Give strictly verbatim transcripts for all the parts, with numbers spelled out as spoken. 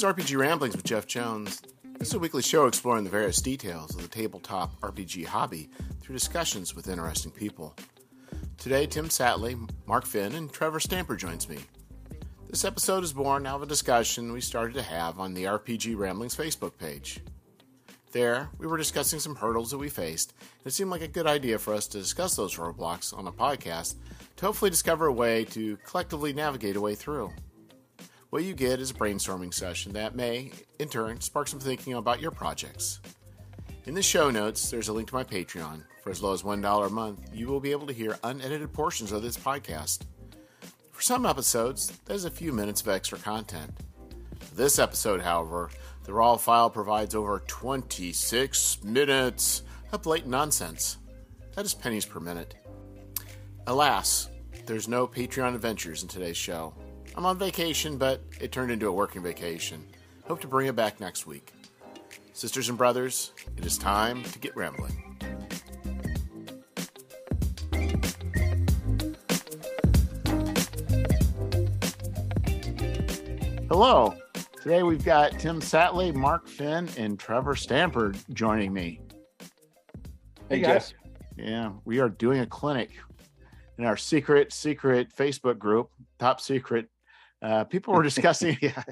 This is R P G Ramblings with Jeff Jones. This is a weekly show exploring the various details of the tabletop R P G hobby through discussions with interesting people. Today, Tim Satley, Mark Finn, and Trevor Stamper joins me. This episode is born out of a discussion we started to have on the R P G Ramblings Facebook page. There, we were discussing some hurdles that we faced, and it seemed like a good idea for us to discuss those roadblocks on a podcast to hopefully discover a way to collectively navigate a way through. What you get is a brainstorming session that may, in turn, spark some thinking about your projects. In the show notes, there's a link to my Patreon. For as low as one dollar a month, you will be able to hear unedited portions of this podcast. For some episodes, there's a few minutes of extra content. For this episode, however, the raw file provides over twenty-six minutes of blatant nonsense. That is pennies per minute. Alas, there's no Patreon adventures in today's show. I'm on vacation, but it turned into a working vacation. Hope to bring it back next week. Sisters and brothers, it is time to get rambling. Hello. Today we've got Tim Satley, Mark Finn, and Trevor Stamper joining me. Hey, guys. Yeah, we are doing a clinic in our secret, secret Facebook group, top secret. Uh, people were discussing, yeah,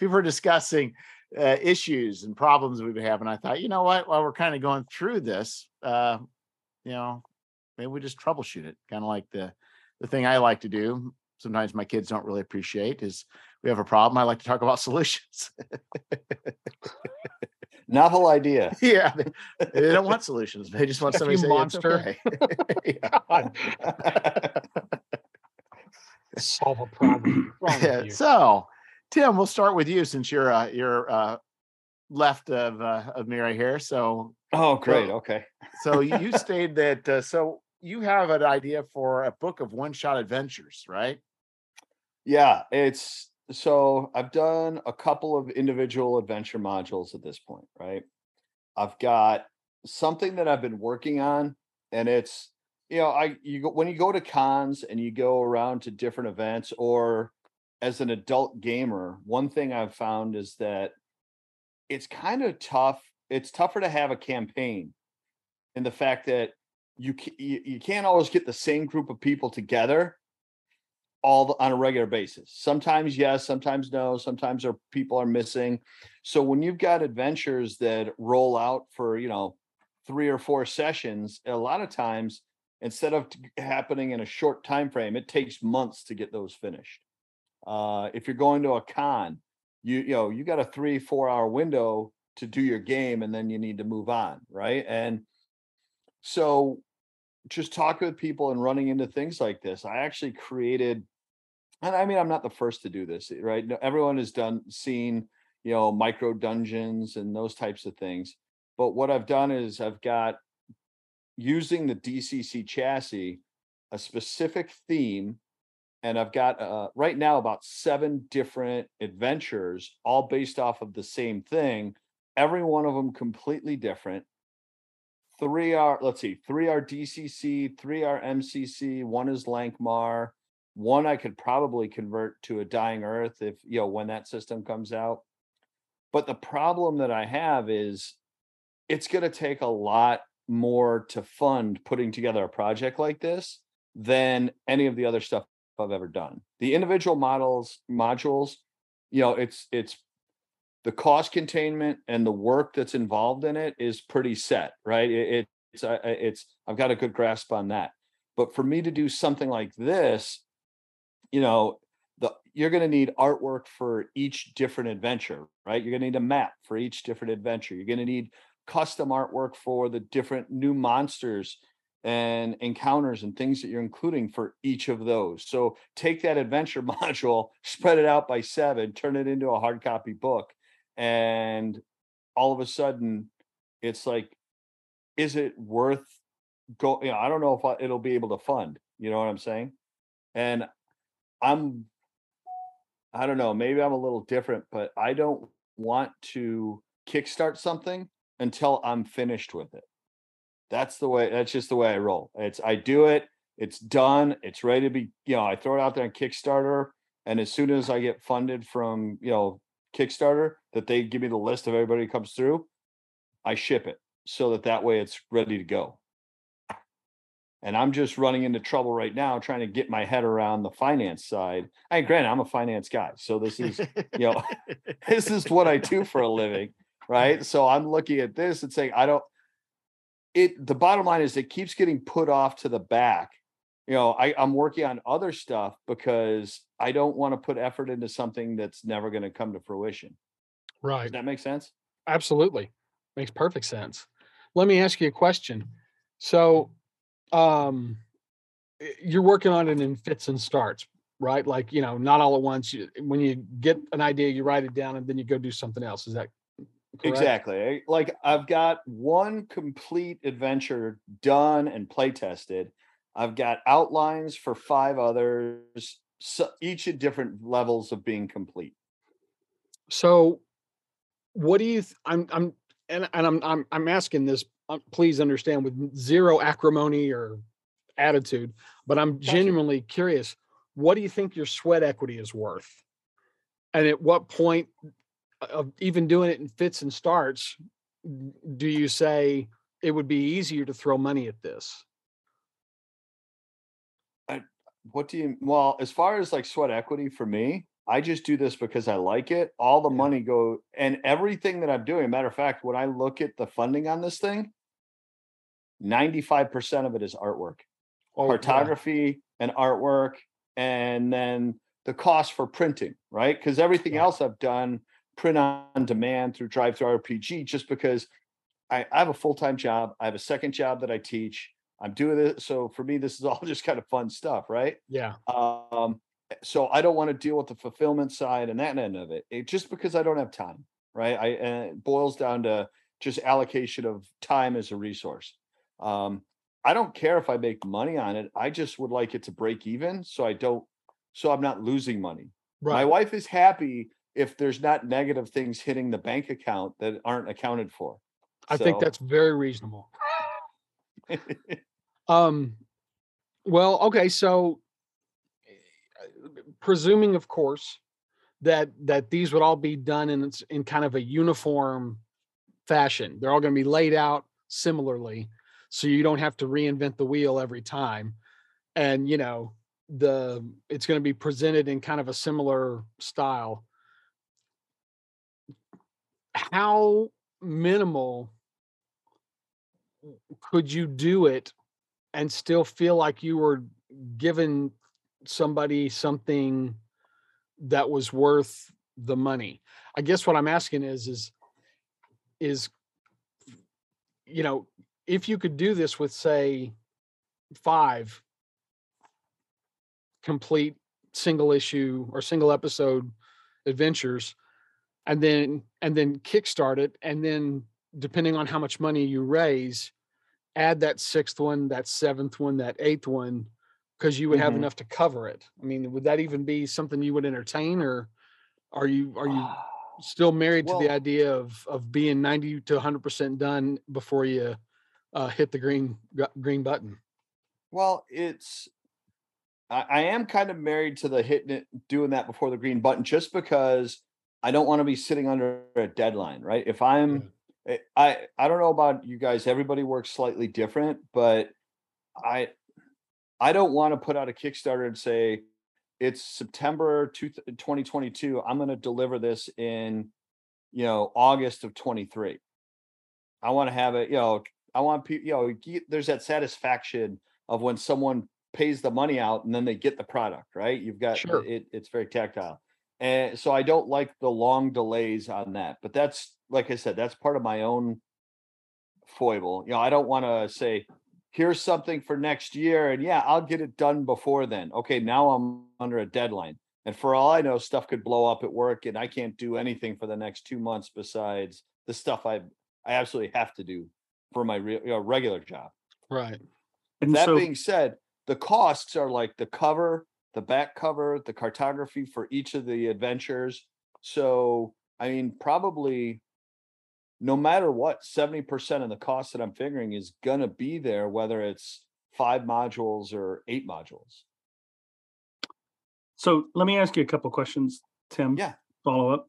people were discussing uh, issues and problems we've been having. I thought, you know what? While we're kind of going through this, uh, you know, maybe we just troubleshoot it. Kind of like the the thing I like to do. Sometimes my kids don't really appreciate is we have a problem. I like to talk about solutions. Novel idea. Yeah, they, they don't want solutions. They just want somebody to say monster. It's okay. Solve a problem. Yeah. So, Tim, we'll start with you since you're uh, you're uh, left of uh, of me right here. So, oh, great. So, okay. So you stated that. Uh, so you have an idea for a book of one-shot adventures, right? Yeah, it's so I've done a couple of individual adventure modules at this point, right? I've got something that I've been working on, and it's you know, I you go, when you go to cons and you go around to different events, or as an adult gamer, one thing I've found is that it's kind of tough. It's tougher to have a campaign, and the fact that you you can't always get the same group of people together all the, on a regular basis. Sometimes yes, sometimes no, sometimes our people are missing. So when you've got adventures that roll out for, you know, three or four sessions, a lot of times instead of t- happening in a short time frame, it takes months to get those finished. Uh, if you're going to a con, you you know, you got a three, four hour window to do your game and then you need to move on, right? And so just talking with people and running into things like this, I actually created, and I mean, I'm not the first to do this, right? No, everyone has done, seen, you know, micro dungeons and those types of things. But what I've done is I've got, using the D C C chassis, a specific theme, and I've got uh, right now about seven different adventures, all based off of the same thing. Every one of them completely different. Three are, let's see, three are D C C, three are M C C, one is Lankhmar, one I could probably convert to a Dying Earth if, you know, when that system comes out. But the problem that I have is it's going to take a lot more to fund putting together a project like this than any of the other stuff I've ever done. The individual models, modules, you know, it's, it's, the cost containment and the work that's involved in it is pretty set, right? It, it's, it's, I've got a good grasp on that. But for me to do something like this, you know, the, you're going to need artwork for each different adventure, right? You're going to need a map for each different adventure. You're going to need custom artwork for the different new monsters and encounters and things that you're including for each of those. So take that adventure module, spread it out by seven, turn it into a hard copy book. And all of a sudden, it's like, is it worth go? You know, I don't know if I, it'll be able to fund. You know what I'm saying? And I'm, I don't know. Maybe I'm a little different, but I don't want to kickstart something until I'm finished with it. That's the way. That's just the way I roll. It's I do it. It's done. It's ready to be. You know, I throw it out there on Kickstarter, and as soon as I get funded from, you know, Kickstarter, that they give me the list of everybody who comes through, I ship it so that that way it's ready to go. And I'm just running into trouble right now trying to get my head around the finance side. I granted, I'm a finance guy, so this is, you know, this is what I do for a living, right? So I'm looking at this and saying, I don't. It. The bottom line is it keeps getting put off to the back. You know, I, I'm working on other stuff because I don't want to put effort into something that's never going to come to fruition. Right. Does that make sense? Absolutely, makes perfect sense. Let me ask you a question. So. Um, you're working on it in fits and starts, right? Like, you know, not all at once. You, when you get an idea, you write it down and then you go do something else. Is that correct? Exactly. Like, I've got one complete adventure done and play tested. I've got outlines for five others, so each at different levels of being complete. So what do you, th- I'm, I'm, and, and I'm, I'm, I'm asking this, Um, please understand, with zero acrimony or attitude, but I'm gotcha. Genuinely curious. What do you think your sweat equity is worth? And at what point of even doing it in fits and starts, do you say it would be easier to throw money at this? I, what do you, well, as far as like sweat equity for me, I just do this because I like it. All the yeah. money go and everything that I'm doing. Matter of fact, when I look at the funding on this thing, ninety-five percent of it is artwork, oh, cartography yeah. and artwork. And then the cost for printing, right? Because everything yeah. else I've done print on demand through Drive Through R P G, just because I, I have a full-time job. I have a second job that I teach. I'm doing it. So for me, this is all just kind of fun stuff, right? Yeah. Um, So I don't want to deal with the fulfillment side and that end of it. It just because I don't have time, right? I and it boils down to just allocation of time as a resource. Um, I don't care if I make money on it. I just would like it to break even, so I don't, so I'm not losing money. Right. My wife is happy if there's not negative things hitting the bank account that aren't accounted for. I so. think that's very reasonable. um, well, okay, so. Presuming, of course, that that these would all be done in in kind of a uniform fashion. They're all going to be laid out similarly, so you don't have to reinvent the wheel every time. And you know, the it's going to be presented in kind of a similar style. How minimal could you do it and still feel like you were given somebody something that was worth the money? I guess what I'm asking is, is, is, you know, if you could do this with, say, five complete single issue or single episode adventures, and then, and then kickstart it. And then depending on how much money you raise, add that sixth one, that seventh one, that eighth one, because you would have mm-hmm. enough to cover it. I mean, would that even be something you would entertain, or are you are you still married well, to the idea of of being ninety to one hundred percent done before you uh, hit the green green button? Well, it's I, I am kind of married to the hitting it, doing that before the green button, just because I don't want to be sitting under a deadline, right? If I'm, yeah. I I don't know about you guys. Everybody works slightly different, but I. I don't want to put out a Kickstarter and say it's September twenty twenty-two. I'm going to deliver this in, you know, August of twenty-three. I want to have it, you know, I want people, you know, there's that satisfaction of when someone pays the money out and then they get the product, right? You've got, sure. it, it's very tactile. And so I don't like the long delays on that, but that's, like I said, that's part of my own foible. You know, I don't want to say, here's something for next year, and yeah, I'll get it done before then. Okay, now I'm under a deadline. And for all I know, stuff could blow up at work, and I can't do anything for the next two months besides the stuff I I absolutely have to do for my re- you know, regular job. Right. And that so- being said, the costs are like the cover, the back cover, the cartography for each of the adventures. So, I mean, probably... no matter what, seventy percent of the cost that I'm figuring is going to be there, whether it's five modules or eight modules. So let me ask you a couple of questions, Tim. Yeah. Follow up.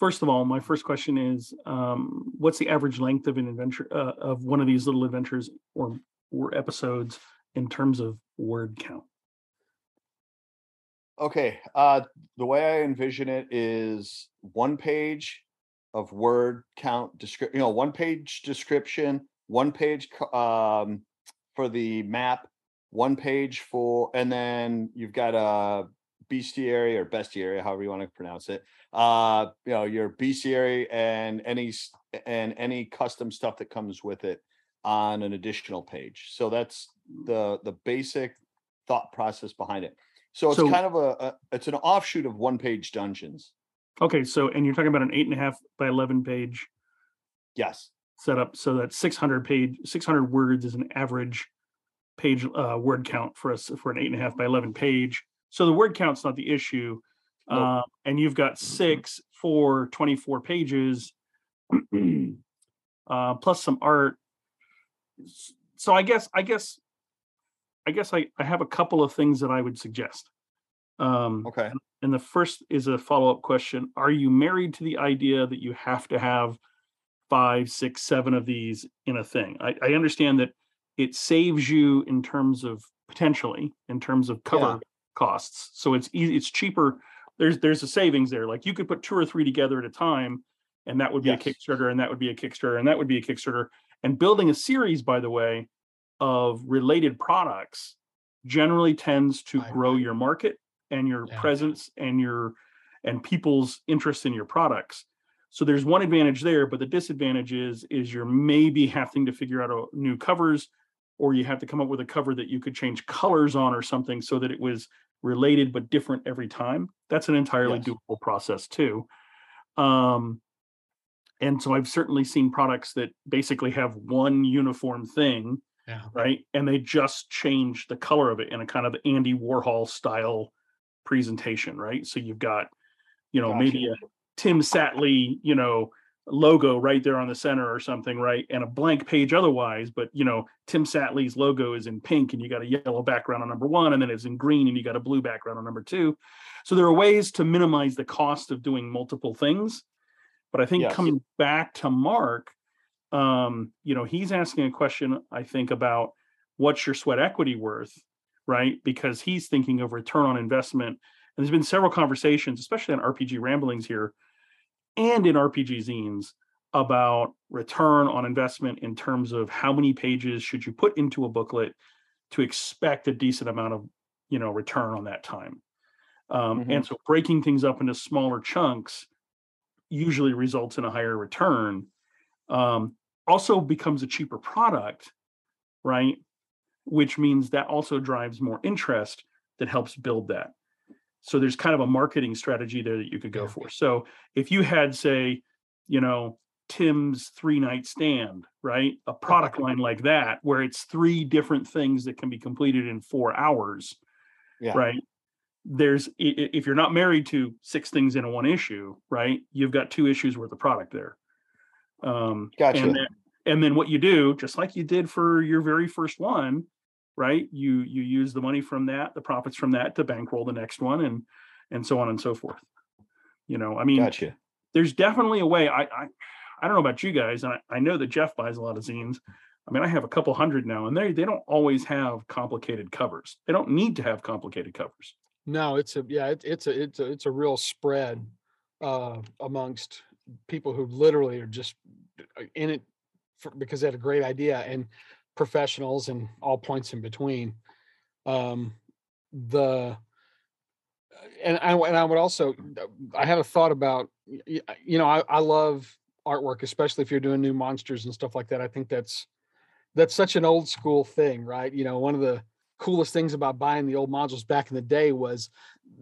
First of all, my first question is, um, what's the average length of an adventure uh, of one of these little adventures or, or episodes in terms of word count? Okay, uh, the way I envision it is one page of word count description, you know, one page description, one page um, for the map, one page for, and then you've got a bestiary or bestiary, however you want to pronounce it. Uh, you know, your bestiary and any and any custom stuff that comes with it on an additional page. So that's the the basic thought process behind it. So it's so, kind of a, a it's an offshoot of one page dungeons. Okay, so and you're talking about an eight and a half by eleven page. Yes. Setup. So that's six hundred page, six hundred words is an average page uh, word count for us for an eight and a half by eleven page. So the word count's not the issue. Nope. Uh, and you've got six for twenty-four pages, uh, plus some art. So I guess I guess I guess I, I have a couple of things that I would suggest. Um, okay. And the first is a follow-up question. Are you married to the idea that you have to have five, six, seven of these in a thing? I, I understand that it saves you in terms of potentially in terms of cover yeah. costs. So it's easy, it's cheaper. There's there's a savings there. Like you could put two or three together at a time, and that would be yes. a Kickstarter, and that would be a Kickstarter, and that would be a Kickstarter. And building a series, by the way, of related products generally tends to I grow agree. your market and your yeah. presence and your and people's interest in your products. So there's one advantage there, but the disadvantage is, is you're maybe having to figure out a, new covers, or you have to come up with a cover that you could change colors on or something so that it was related but different every time. That's an entirely yes. doable process too. Um, and so I've certainly seen products that basically have one uniform thing, yeah. right? And they just change the color of it in a kind of Andy Warhol style presentation, right? So you've got, you know, gotcha. maybe a Tim Satley, you know, logo right there on the center or something, right? And a blank page otherwise, but, you know, Tim Satley's logo is in pink and you got a yellow background on number one, and then it's in green and you got a blue background on number two. So there are ways to minimize the cost of doing multiple things. But I think yes. coming back to Mark, um, you know, he's asking a question, I think, about what's your sweat equity worth, right? Because he's thinking of return on investment. And there's been several conversations, especially on R P G Ramblings here and in R P G zines, about return on investment in terms of how many pages should you put into a booklet to expect a decent amount of, you know, return on that time. Um, mm-hmm. And so breaking things up into smaller chunks usually results in a higher return. Um, also becomes a cheaper product, right? Which means that also drives more interest that helps build that. So there's kind of a marketing strategy there that you could go yeah. for. So if you had, say, you know, Tim's three-night stand, right? A product line like that, where it's three different things that can be completed in four hours, yeah. right? There's, if you're not married to six things in a one issue, right? You've got two issues worth of product there. Um, gotcha. And then, and then what you do, just like you did for your very first one, right? You you use the money from that, the profits from that, to bankroll the next one, and and so on and so forth. You know, I mean, gotcha. There's definitely a way. I, I I don't know about you guys, and I, I know that Jeff buys a lot of zines. I mean, I have a couple hundred now, and they they don't always have complicated covers. They don't need to have complicated covers. No, it's a yeah, it, it's a it's a it's a real spread uh, amongst people who literally are just in it for, because they had a great idea, and professionals and all points in between. Um, the and I and I would also I have a thought about you know I, I love artwork, especially if you're doing new monsters and stuff like that. I think that's that's such an old school thing, right? You know, one of the coolest things about buying the old modules back in the day was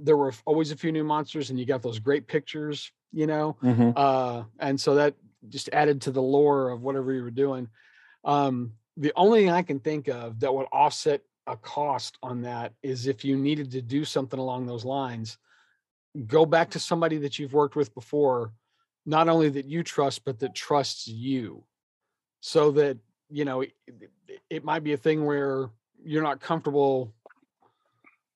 there were always a few new monsters, and you got those great pictures, you know, mm-hmm. uh, and so that just added to the lore of whatever you were doing. Um, The only thing I can think of that would offset a cost on that is if you needed to do something along those lines, go back to somebody that you've worked with before, not only that you trust, but that trusts you. So that, you know, it, it might be a thing where you're not comfortable,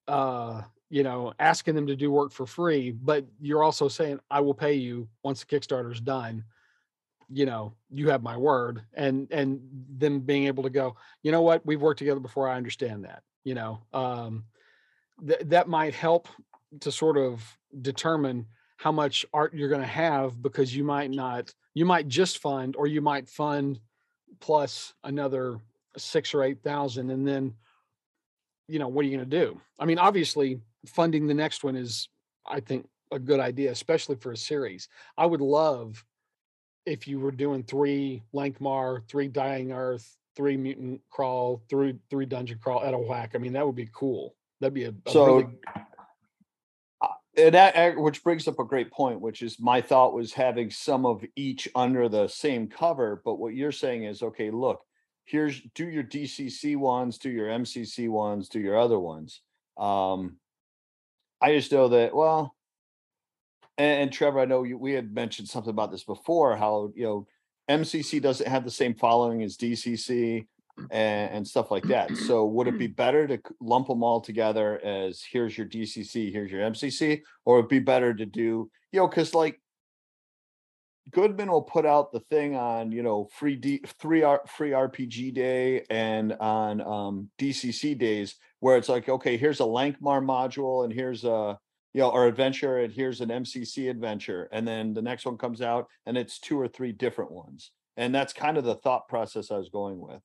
uh, you know, asking them to do work for free, but you're also saying, I will pay you once the Kickstarter's done. You know, you have my word. And and them being able to go, you know what, we've worked together before. I understand that, you know, um, th- that might help to sort of determine how much art you're going to have, because you might not, you might just fund, or you might fund plus another six or eight thousand. And then, you know, what are you going to do? I mean, obviously funding the next one is, I think, a good idea, especially for a series. I would love if you were doing three Lankhmar, three Dying Earth, three Mutant Crawl, three three Dungeon Crawl at a whack. I mean, that would be cool. That'd be a, a so, really... and that, which brings up a great point, which is my thought was having some of each under the same cover. But what you're saying is, okay, look, here's do your D C C ones, do your M C C ones, do your other ones. Um, I just know that, well, and, and Trevor, I know you, we had mentioned something about this before, how, you know, M C C doesn't have the same following as D C C and, and stuff like that. So would it be better to lump them all together as here's your D C C, here's your M C C, or it'd be better to do, you know, because like Goodman will put out the thing on, you know, free D, free R, free R P G day and on um, D C C days, where it's like, okay, here's a Lankhmar module and here's a, you know, our adventure and here's an M C C adventure. And then the next one comes out and it's two or three different ones. And that's kind of the thought process I was going with.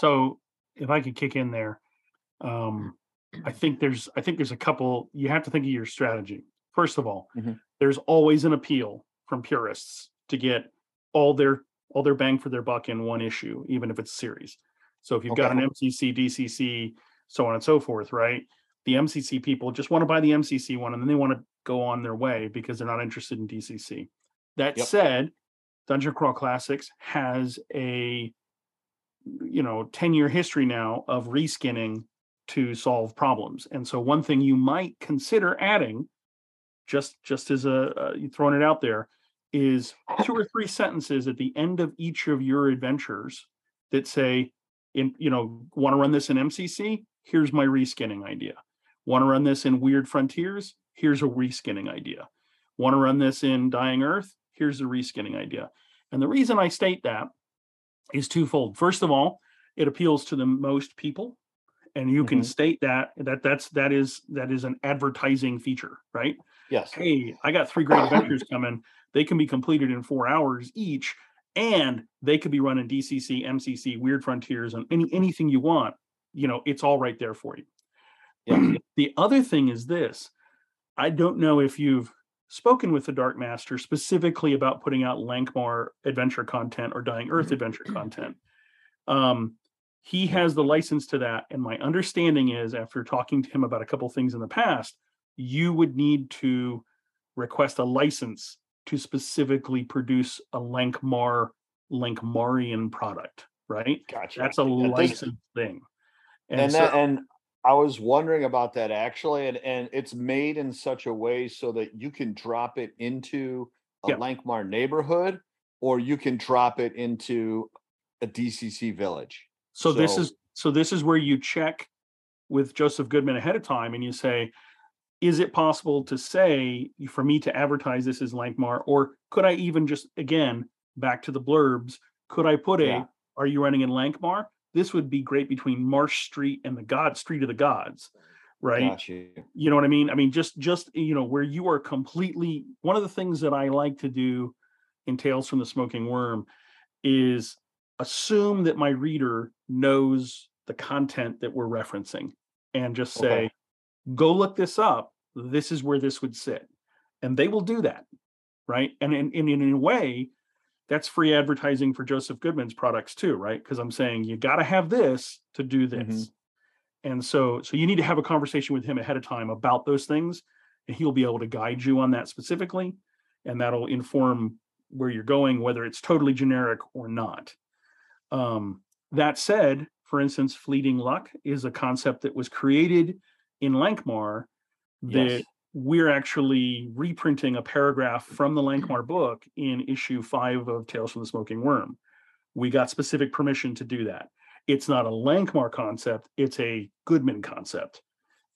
So if I could kick in there, um, I think there's, I think there's a couple, you have to think of your strategy. First of all, mm-hmm. There's always an appeal from purists to get all their all their bang for their buck in one issue, even if it's a series. So if you've okay. got an M C C, D C C, so on and so forth, right? The M C C people just want to buy the M C C one, and then they want to go on their way because they're not interested in D C C. That yep. said, Dungeon Crawl Classics has a you know ten-year history now of reskinning to solve problems. And so one thing you might consider adding, just just as a uh, throwing it out there, is two or three sentences at the end of each of your adventures that say, in you know, want to run this in M C C? Here's my reskinning idea. Want to run this in Weird Frontiers? Here's a reskinning idea. Want to run this in Dying Earth? Here's a reskinning idea. And the reason I state that is twofold. First of all, it appeals to the most people, and you mm-hmm. can state that that that's that is that is an advertising feature, right? Yes. Hey, I got three great adventures coming. They can be completed in four hours each, and they could be run in D C C, M C C, Weird Frontiers, and any anything you want. You know, it's all right there for you. Yeah. The other thing is this. I don't know if you've spoken with the Dark Master specifically about putting out Lankhmar adventure content or Dying Earth adventure content. Um, he has the license to that. And my understanding is, after talking to him about a couple things in the past, you would need to request a license to specifically produce a Lankhmar, Lankhmarian product, right? Gotcha. That's a yeah, license thing. And, and, so, that, and I was wondering about that, actually. And, and it's made in such a way so that you can drop it into a yeah. Lankhmar neighborhood, or you can drop it into a D C C village. So, so this is so this is where you check with Joseph Goodman ahead of time, and you say, is it possible to say, for me to advertise this as Lankhmar, or could I even just, again, back to the blurbs, could I put a, yeah. are you running in Lankhmar? This would be great between Marsh Street and the God Street of the Gods, right? Got you. You know what I mean? I mean, just, just, you know, where you are completely, one of the things that I like to do in Tales from the Smoking Worm is assume that my reader knows the content that we're referencing, and just say, okay. go look this up. This is where this would sit. And they will do that, right? And in, in, in a way, that's free advertising for Joseph Goodman's products too, right? Because I'm saying you got to have this to do this. Mm-hmm. And so, so you need to have a conversation with him ahead of time about those things, and he'll be able to guide you on that specifically. And that'll inform where you're going, whether it's totally generic or not. Um, that said, for instance, fleeting luck is a concept that was created in Lankhmar that yes. we're actually reprinting a paragraph from the Lankhmar book in issue five of Tales from the Smoking Worm. We got specific permission to do that. It's not a Lankhmar concept. It's a Goodman concept.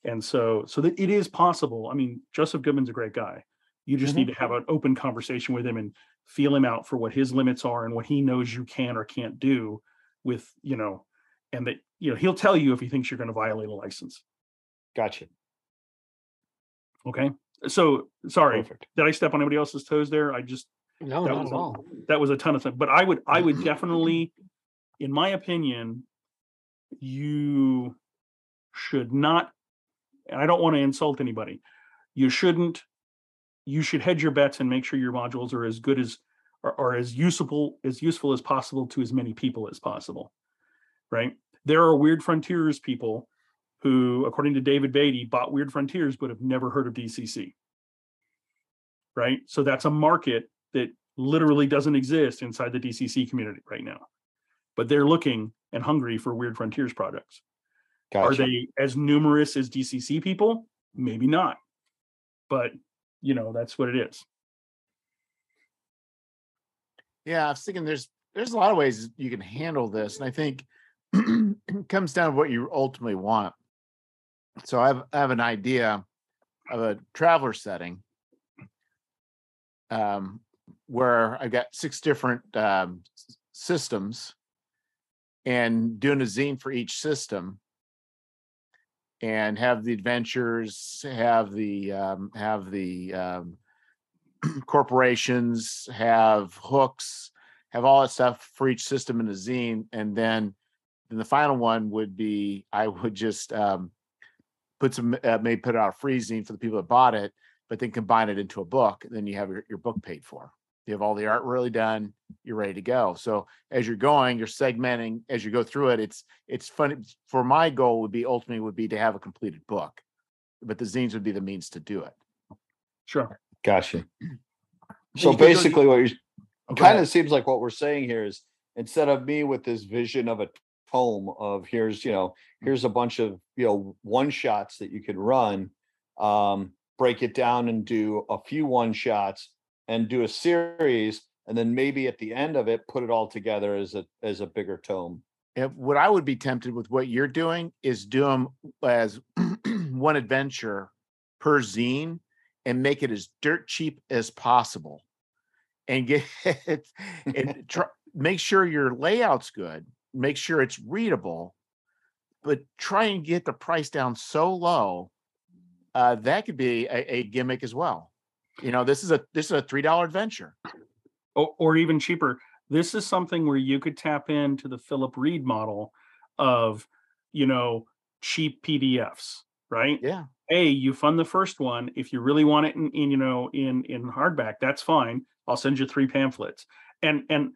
And so, so that it is possible. I mean, Joseph Goodman's a great guy. You just mm-hmm. need to have an open conversation with him and feel him out for what his limits are and what he knows you can or can't do with, you know, and that, you know, he'll tell you if he thinks you're going to violate a license. Gotcha. Okay. So sorry, Perfect. Did I step on anybody else's toes there? I just, no, that not was, at all. That was a ton of time, but I would, I would definitely, in my opinion, you should not, and I don't want to insult anybody. You shouldn't, you should hedge your bets and make sure your modules are as good as, are, are as useful, as useful as possible to as many people as possible. Right. There are Weird Frontiers people who, according to David Beatty, bought Weird Frontiers, but have never heard of D C C. Right. So that's a market that literally doesn't exist inside the D C C community right now, but they're looking and hungry for Weird Frontiers products. Gotcha. Are they as numerous as D C C people? Maybe not, but you know, that's what it is. Yeah. I was thinking there's, there's a lot of ways you can handle this. And I think it comes down to what you ultimately want. So I have, I have an idea of a traveler setting um, where I've got six different um, systems and doing a zine for each system and have the adventures, have the, um, have the um, corporations, have hooks, have all that stuff for each system in a zine. And then, then the final one would be, I would just um, put some, uh, maybe put out a free zine for the people that bought it, but then combine it into a book. And then you have your, your book paid for. You have all the art really done. You're ready to go. So as you're going, you're segmenting as you go through it. It's, it's funny for my goal would be ultimately would be to have a completed book, but the zines would be the means to do it. Sure. Gotcha. So basically what you're, Okay. Kind of seems like what we're saying here is instead of me with this vision of a tome of here's, you know, here's a bunch of, you know, one shots that you could run, um, break it down and do a few one shots and do a series. And then maybe at the end of it, put it all together as a, as a bigger tome. And what I would be tempted with what you're doing is do them as one adventure per zine and make it as dirt cheap as possible. And get it, and try, make sure your layout's good, make sure it's readable, but try and get the price down so low. Uh, that could be a, a gimmick as well. You know, this is a this is a three dollar adventure, or, or even cheaper. This is something where you could tap into the Philip Reed model of, you know, cheap P D Fs, right? Yeah. Hey, you fund the first one. If you really want it in, in you know in in hardback, that's fine. I'll send you three pamphlets. And, and,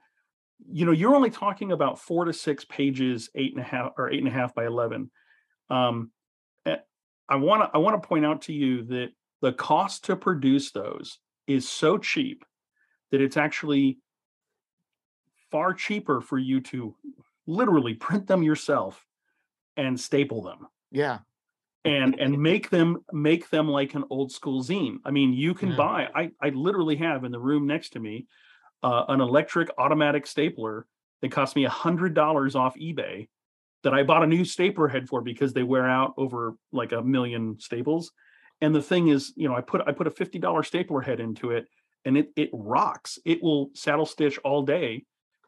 you know, you're only talking about four to six pages, eight and a half or eight and a half by eleven. Um, I want to, I want to point out to you that the cost to produce those is so cheap that it's actually far cheaper for you to literally print them yourself and staple them. Yeah. And and make them make them like an old school zine. I mean, you can yeah. buy. I I literally have in the room next to me uh, an electric automatic stapler that cost me a hundred dollars off eBay that I bought a new stapler head for because they wear out over like a million staples. And the thing is, you know, I put I put a fifty dollar stapler head into it, and it it rocks. It will saddle stitch all day,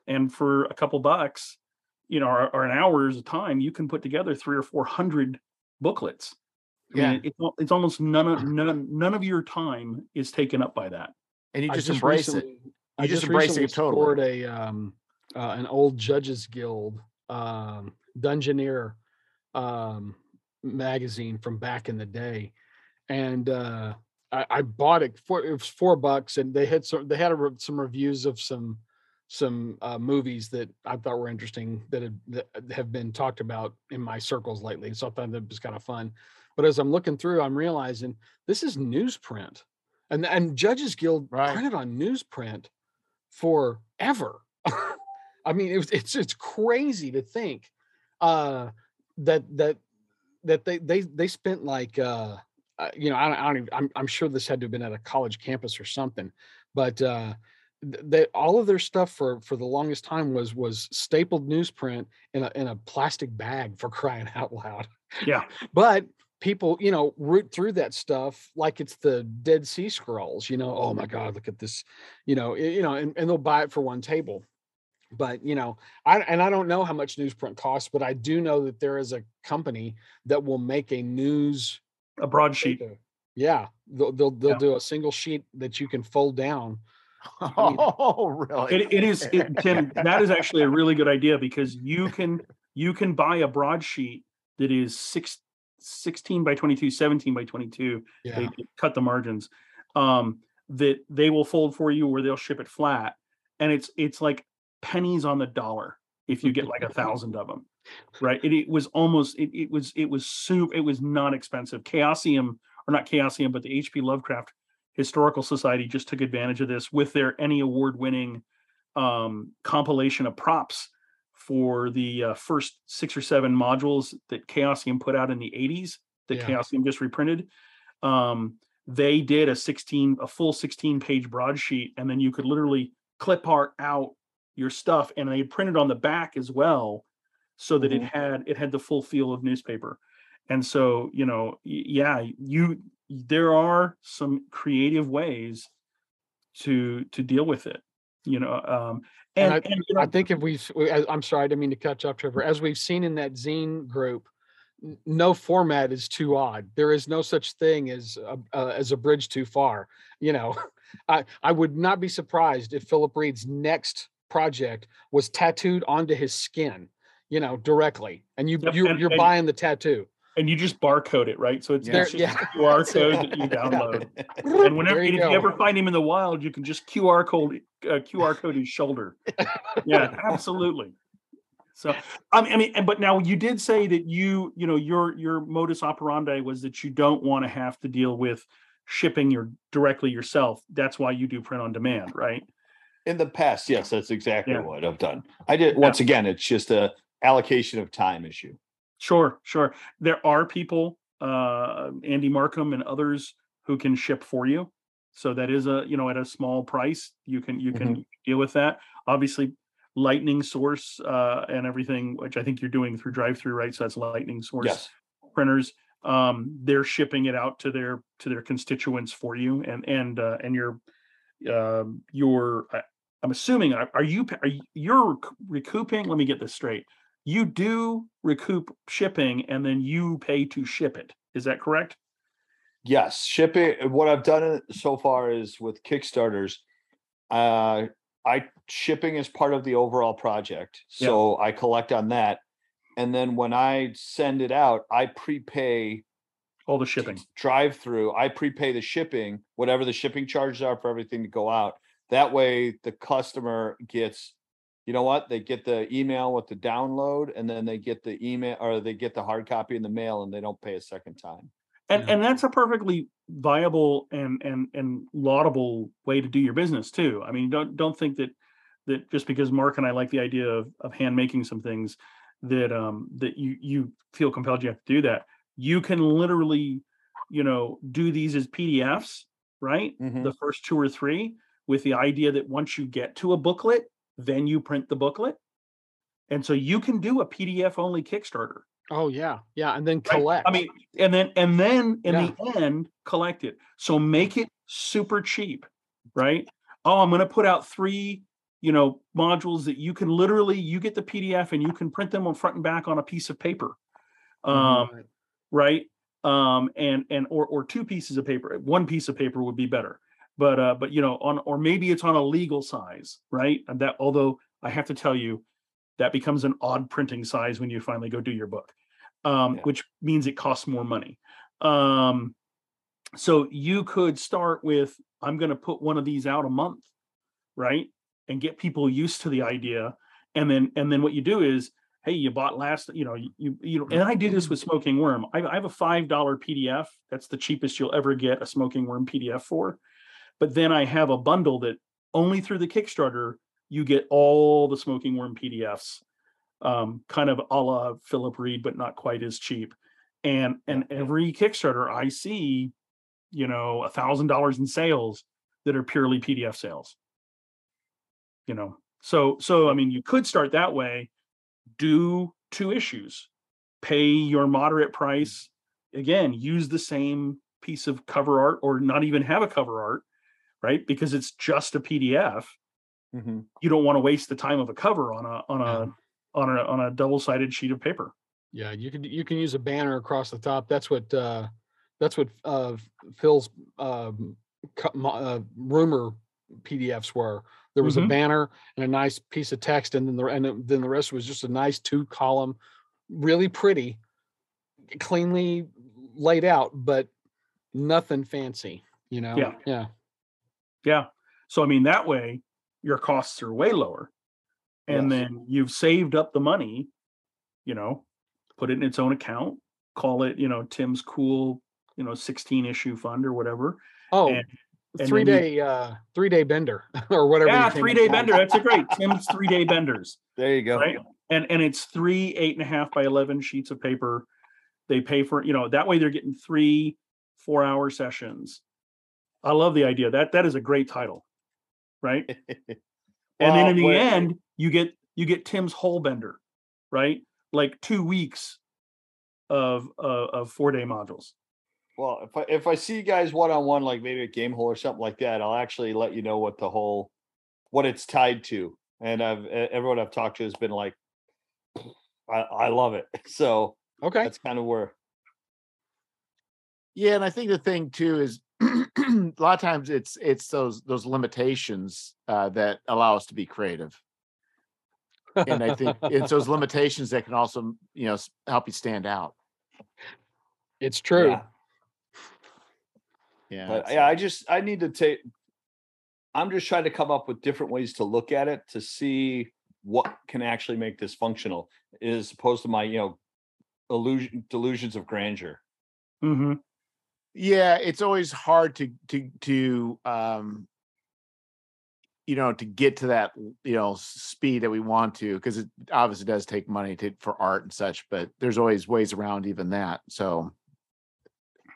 and for a couple bucks, you know, or, or an hour's time, you can put together three or four hundred. Booklets. I yeah, mean, it's, it's almost none of none none of your time is taken up by that, and you just, just embrace recently, it. You I just, just embrace it totally. A um, uh, an old Judges Guild um, Dungeoneer um, magazine from back in the day, and uh, I, I bought it for it was four bucks, and they had some they had a, some reviews of some some uh, movies that I thought were interesting that, had, that have been talked about in my circles lately. So I thought that was kind of fun, but as I'm looking through, I'm realizing this is newsprint, and and Judges Guild right. printed on newsprint forever. I mean, it was, it's it's crazy to think uh, that that that they they they spent like uh, you know I don't, I don't even I'm I'm sure this had to have been at a college campus or something, but. Uh, That all of their stuff for for the longest time was was stapled newsprint in a in a plastic bag for crying out loud. Yeah, but people, you know, root through that stuff like it's the Dead Sea Scrolls, you know, oh my God, look at this, you know, you know, and, and they'll buy it for one table. But, you know, I, and I don't know how much newsprint costs, but I do know that there is a company that will make a news. A broadsheet. Yeah. They'll, they'll, they'll yeah. do a single sheet that you can fold down. Oh, really? It, it is, it, Tim, that is actually a really good idea, because you can, you can buy a broadsheet that is six, sixteen by twenty-two, seventeen by twenty-two. Yeah. They cut the margins, um, that they will fold for you, or they'll ship it flat. And it's, it's like pennies on the dollar if you get like a thousand of them, right? It, it was almost, it, it was, it was soup. It was not expensive. Chaosium, or not Chaosium, but the H P Lovecraft Historical Society just took advantage of this with their Emmy award winning um, compilation of props for the uh, first six or seven modules that Chaosium put out in the eighties that yeah. Chaosium just reprinted. Um, they did a sixteen, a full sixteen page broadsheet. And then you could literally clip art out your stuff, and they printed on the back as well, so that mm-hmm. it had it had the full feel of newspaper. And so, you know, yeah, you there are some creative ways to to deal with it, you know. Um, and, and, I, and you know, I think if we, I'm sorry, I didn't mean to cut you off, Trevor. As we've seen in that zine group, no format is too odd. There is no such thing as a, uh, as a bridge too far. You know, I I would not be surprised if Philip Reed's next project was tattooed onto his skin, you know, directly, and you yep. you and, you're and, buying the tattoo, and you just barcode it, right? So it's, there, it's just yeah. a Q R code that you download, and whenever you, and if you ever find him in the wild, you can just Q R code uh, Q R code his shoulder. Yeah, absolutely. So um, I mean, but now you did say that you you know your your modus operandi was that you don't want to have to deal with shipping your directly yourself. That's why you do print on demand, right? In the past, yes, that's exactly yeah. what I've done. I did, once again, it's just a allocation of time issue. Sure, sure. There are people, uh, Andy Markham and others, who can ship for you. So that is a, you know, at a small price, you can you can mm-hmm. deal with that. Obviously, Lightning Source uh, and everything, which I think you're doing through drive-through, right? So that's Lightning Source yes. printers. Um, they're shipping it out to their to their constituents for you, and and uh, and your uh, your. Uh, I'm assuming, are you, are you, you're recouping, let me get this straight. You do recoup shipping, and then you pay to ship it. Is that correct? Yes. Shipping. What I've done so far is with Kickstarters, uh, I shipping is part of the overall project. So yep. I collect on that. And then when I send it out, I prepay all the shipping drive through. I prepay the shipping, whatever the shipping charges are for everything to go out. That way the customer gets, you know what, they get the email with the download, and then they get the email, or they get the hard copy in the mail, and they don't pay a second time. And yeah. and that's a perfectly viable and and and laudable way to do your business too. I mean, don't don't think that that just because Mark and I like the idea of, of hand making some things that um that you you feel compelled you have to do that. You can literally, you know, do these as P D Fs, right? Mm-hmm. The first two or three, with the idea that once you get to a booklet, then you print the booklet. And so you can do a P D F only Kickstarter. Oh yeah. Yeah. And then collect. Right? I mean, and then, and then in yeah. the end, collect it. So make it super cheap, right? Oh, I'm going to put out three, you know, modules that you can literally, you get the P D F and you can print them on front and back on a piece of paper. Um, mm-hmm. Right. Um, and, and, or, or two pieces of paper, one piece of paper would be better. But uh, but you know, on or maybe it's on a legal size, right? And that, although I have to tell you, that becomes an odd printing size when you finally go do your book, um, yeah. which means it costs more money. Um, so you could start with, I'm going to put one of these out a month, right, and get people used to the idea. And then and then what you do is, hey, you bought last, you know, you you know, and I did this with Smoking Worm. I, I have a five dollar P D F. That's the cheapest you'll ever get a Smoking Worm P D F for. But then I have a bundle that only through the Kickstarter, you get all the Smoking Worm P D Fs, um, kind of a la Philip Reed, but not quite as cheap. And and every Kickstarter I see, you know, a thousand dollars in sales that are purely P D F sales. You know, so so I mean, you could start that way. Do two issues, pay your moderate price again, use the same piece of cover art or not even have a cover art, right? Because it's just a P D F. Mm-hmm. You don't want to waste the time of a cover on a on a yeah. on a on a double-sided sheet of paper. Yeah, you can you can use a banner across the top. That's what uh, that's what uh, Phil's uh, uh, rumor P D Fs were. There was mm-hmm. a banner and a nice piece of text, and then the and then the rest was just a nice two-column, really pretty, cleanly laid out, but nothing fancy. You know. Yeah. Yeah. Yeah. So I mean, that way your costs are way lower, and yes. then you've saved up the money. You know, put it in its own account, call it, you know, Tim's cool, you know, sixteen issue fund or whatever. Oh, and, and three day, you, uh, three day bender or whatever. Yeah, three day bender. That's a great Tim's three day benders. There you go. Right? And, and it's three, eight and a half by eleven sheets of paper. They pay for, you know, that way they're getting three, four hour sessions. I love the idea that that is a great title. Right. Well, and then in the wait. end, you get, you get Tim's whole bender, right? Like two weeks of uh, of four day modules. Well, if I if I see you guys one on one, like maybe a game hole or something like that, I'll actually let you know what the whole what it's tied to. And I've everyone I've talked to has been like, I, I love it. So okay, that's kind of where. Yeah, and I think the thing too is a lot of times it's it's those those limitations uh, that allow us to be creative. And I think it's those limitations that can also, you know, help you stand out. It's true. Yeah. Yeah, but yeah, I just, I need to take, I'm just trying to come up with different ways to look at it to see what can actually make this functional as opposed to my, you know, illusion, delusions of grandeur. Mm-hmm. Yeah. It's always hard to, to, to, um, you know, to get to that, you know, speed that we want to, because it obviously does take money to for art and such, but there's always ways around even that. So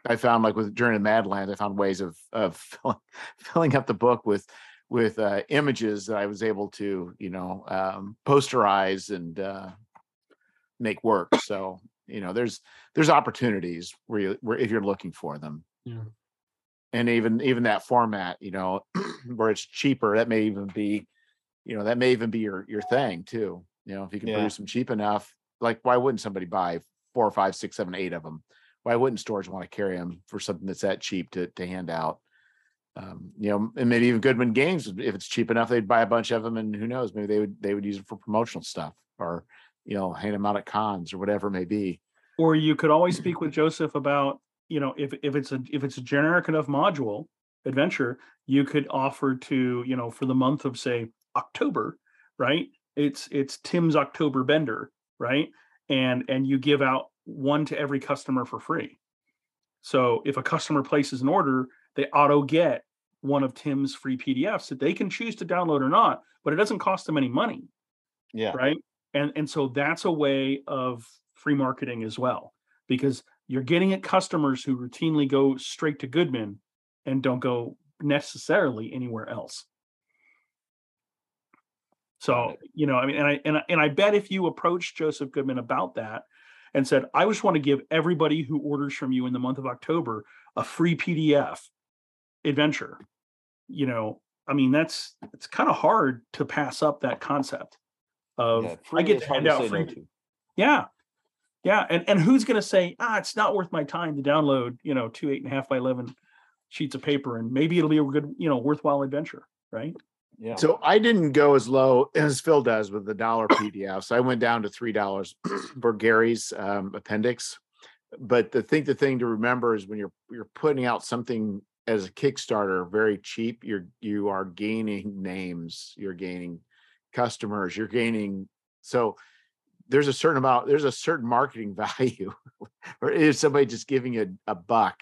I found like with Journey to Madlands, I found ways of of filling, filling up the book with with uh, images that I was able to, you know, um, posterize and uh, make work. So, you know, there's there's opportunities where, you, where if you're looking for them. Yeah. And even even that format, you know, where it's cheaper, that may even be, you know, that may even be your your thing too. You know, if you can yeah. produce them cheap enough, like why wouldn't somebody buy four or five, six, seven, eight of them? Why wouldn't stores want to carry them for something that's that cheap to to hand out? Um, you know, and maybe even Goodman Games, if it's cheap enough, they'd buy a bunch of them, and who knows, maybe they would they would use them for promotional stuff or, you know, hand them out at cons or whatever it may be. Or you could always speak with Joseph about, you know, if if it's a if it's a generic enough module adventure, you could offer to, you know, for the month of say October, right? It's it's Tim's October Bender, right? And and you give out one to every customer for free. So if a customer places an order, they auto get one of Tim's free P D Fs that they can choose to download or not, but it doesn't cost them any money. Yeah. Right. And and so that's a way of free marketing as well, because you're getting at customers who routinely go straight to Goodman and don't go necessarily anywhere else. So, you know, I mean, and I, and I, and I bet if you approached Joseph Goodman about that and said, I just want to give everybody who orders from you in the month of October a free P D F adventure, you know, I mean, that's, it's kind of hard to pass up that concept of, yeah, I get to hand out free. No yeah. Yeah, and, and who's going to say, ah, it's not worth my time to download, you know, two eight and a half by eleven sheets of paper, and maybe it'll be a good, you know, worthwhile adventure, right? Yeah. So I didn't go as low as Phil does with the dollar P D Fs. I went down to three dollars for Gary's um, appendix. But the thing, the thing to remember is when you're you're putting out something as a Kickstarter, very cheap, you're you are gaining names, you're gaining customers, you're gaining so. There's a certain amount, there's a certain marketing value, or is somebody just giving you a, a buck?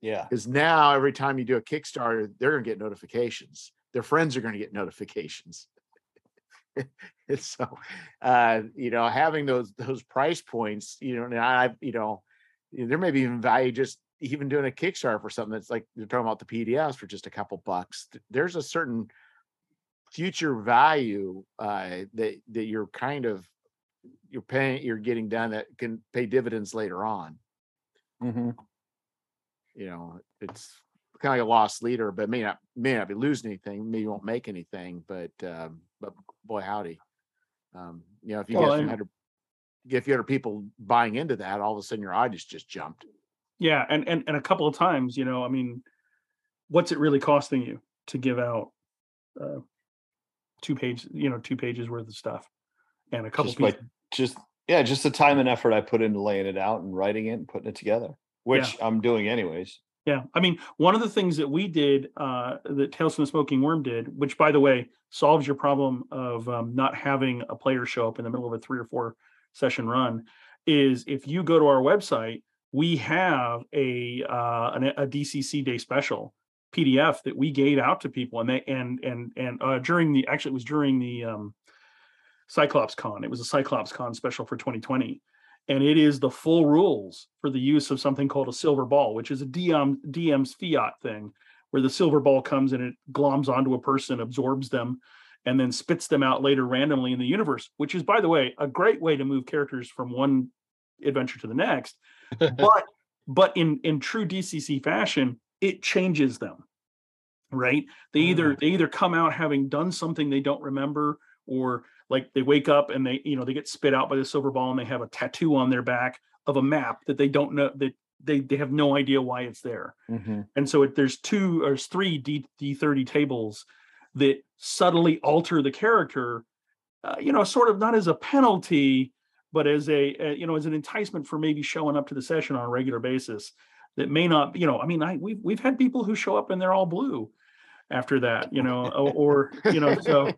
Yeah. Because now every time you do a Kickstarter, they're going to get notifications. Their friends are going to get notifications. so, uh, you know, having those, those price points, you know, and I, you know, there may be even value just even doing a Kickstarter for something that's like, you're talking about the P D Fs for just a couple bucks. There's a certain future value uh, that, that you're kind of, you're paying, you're getting done that can pay dividends later on. Mm-hmm. You know, it's kind of like a lost leader, but may not may not be losing anything, maybe won't make anything, but um, but boy howdy, um, you know, if you well, get and, if you had people buying into that, all of a sudden your audience just jumped. Yeah, and and and a couple of times, you know, I mean, what's it really costing you to give out uh, two pages, you know, two pages worth of stuff, and a couple just pieces. Like, just yeah, just the time and effort I put into laying it out and writing it and putting it together, which yeah. I'm doing anyways. Yeah, I mean, one of the things that we did, uh, that Tales from the Smoking Worm did, which, by the way, solves your problem of um, not having a player show up in the middle of a three or four session run, is if you go to our website, we have a uh, an, a D C C Day Special P D F that we gave out to people, and they and and and uh, during the actually it was during the um, Cyclops Con. It was a Cyclops Con special for twenty twenty. And it is the full rules for the use of something called a silver ball, which is a D M, D M's fiat thing, where the silver ball comes and it gloms onto a person, absorbs them, and then spits them out later randomly in the universe, which is, by the way, a great way to move characters from one adventure to the next. But but in, in true D C C fashion, it changes them, right? They either they either come out having done something they don't remember, or like they wake up and they, you know, they get spit out by the silver ball and they have a tattoo on their back of a map that they don't know, that they, they have no idea why it's there. Mm-hmm. And so it, there's two or three D, D30 tables that subtly alter the character, uh, you know, sort of not as a penalty, but as a, a, you know, as an enticement for maybe showing up to the session on a regular basis that may not, you know, I mean, I, we've, we've had people who show up and they're all blue after that, you know, or, you know, so.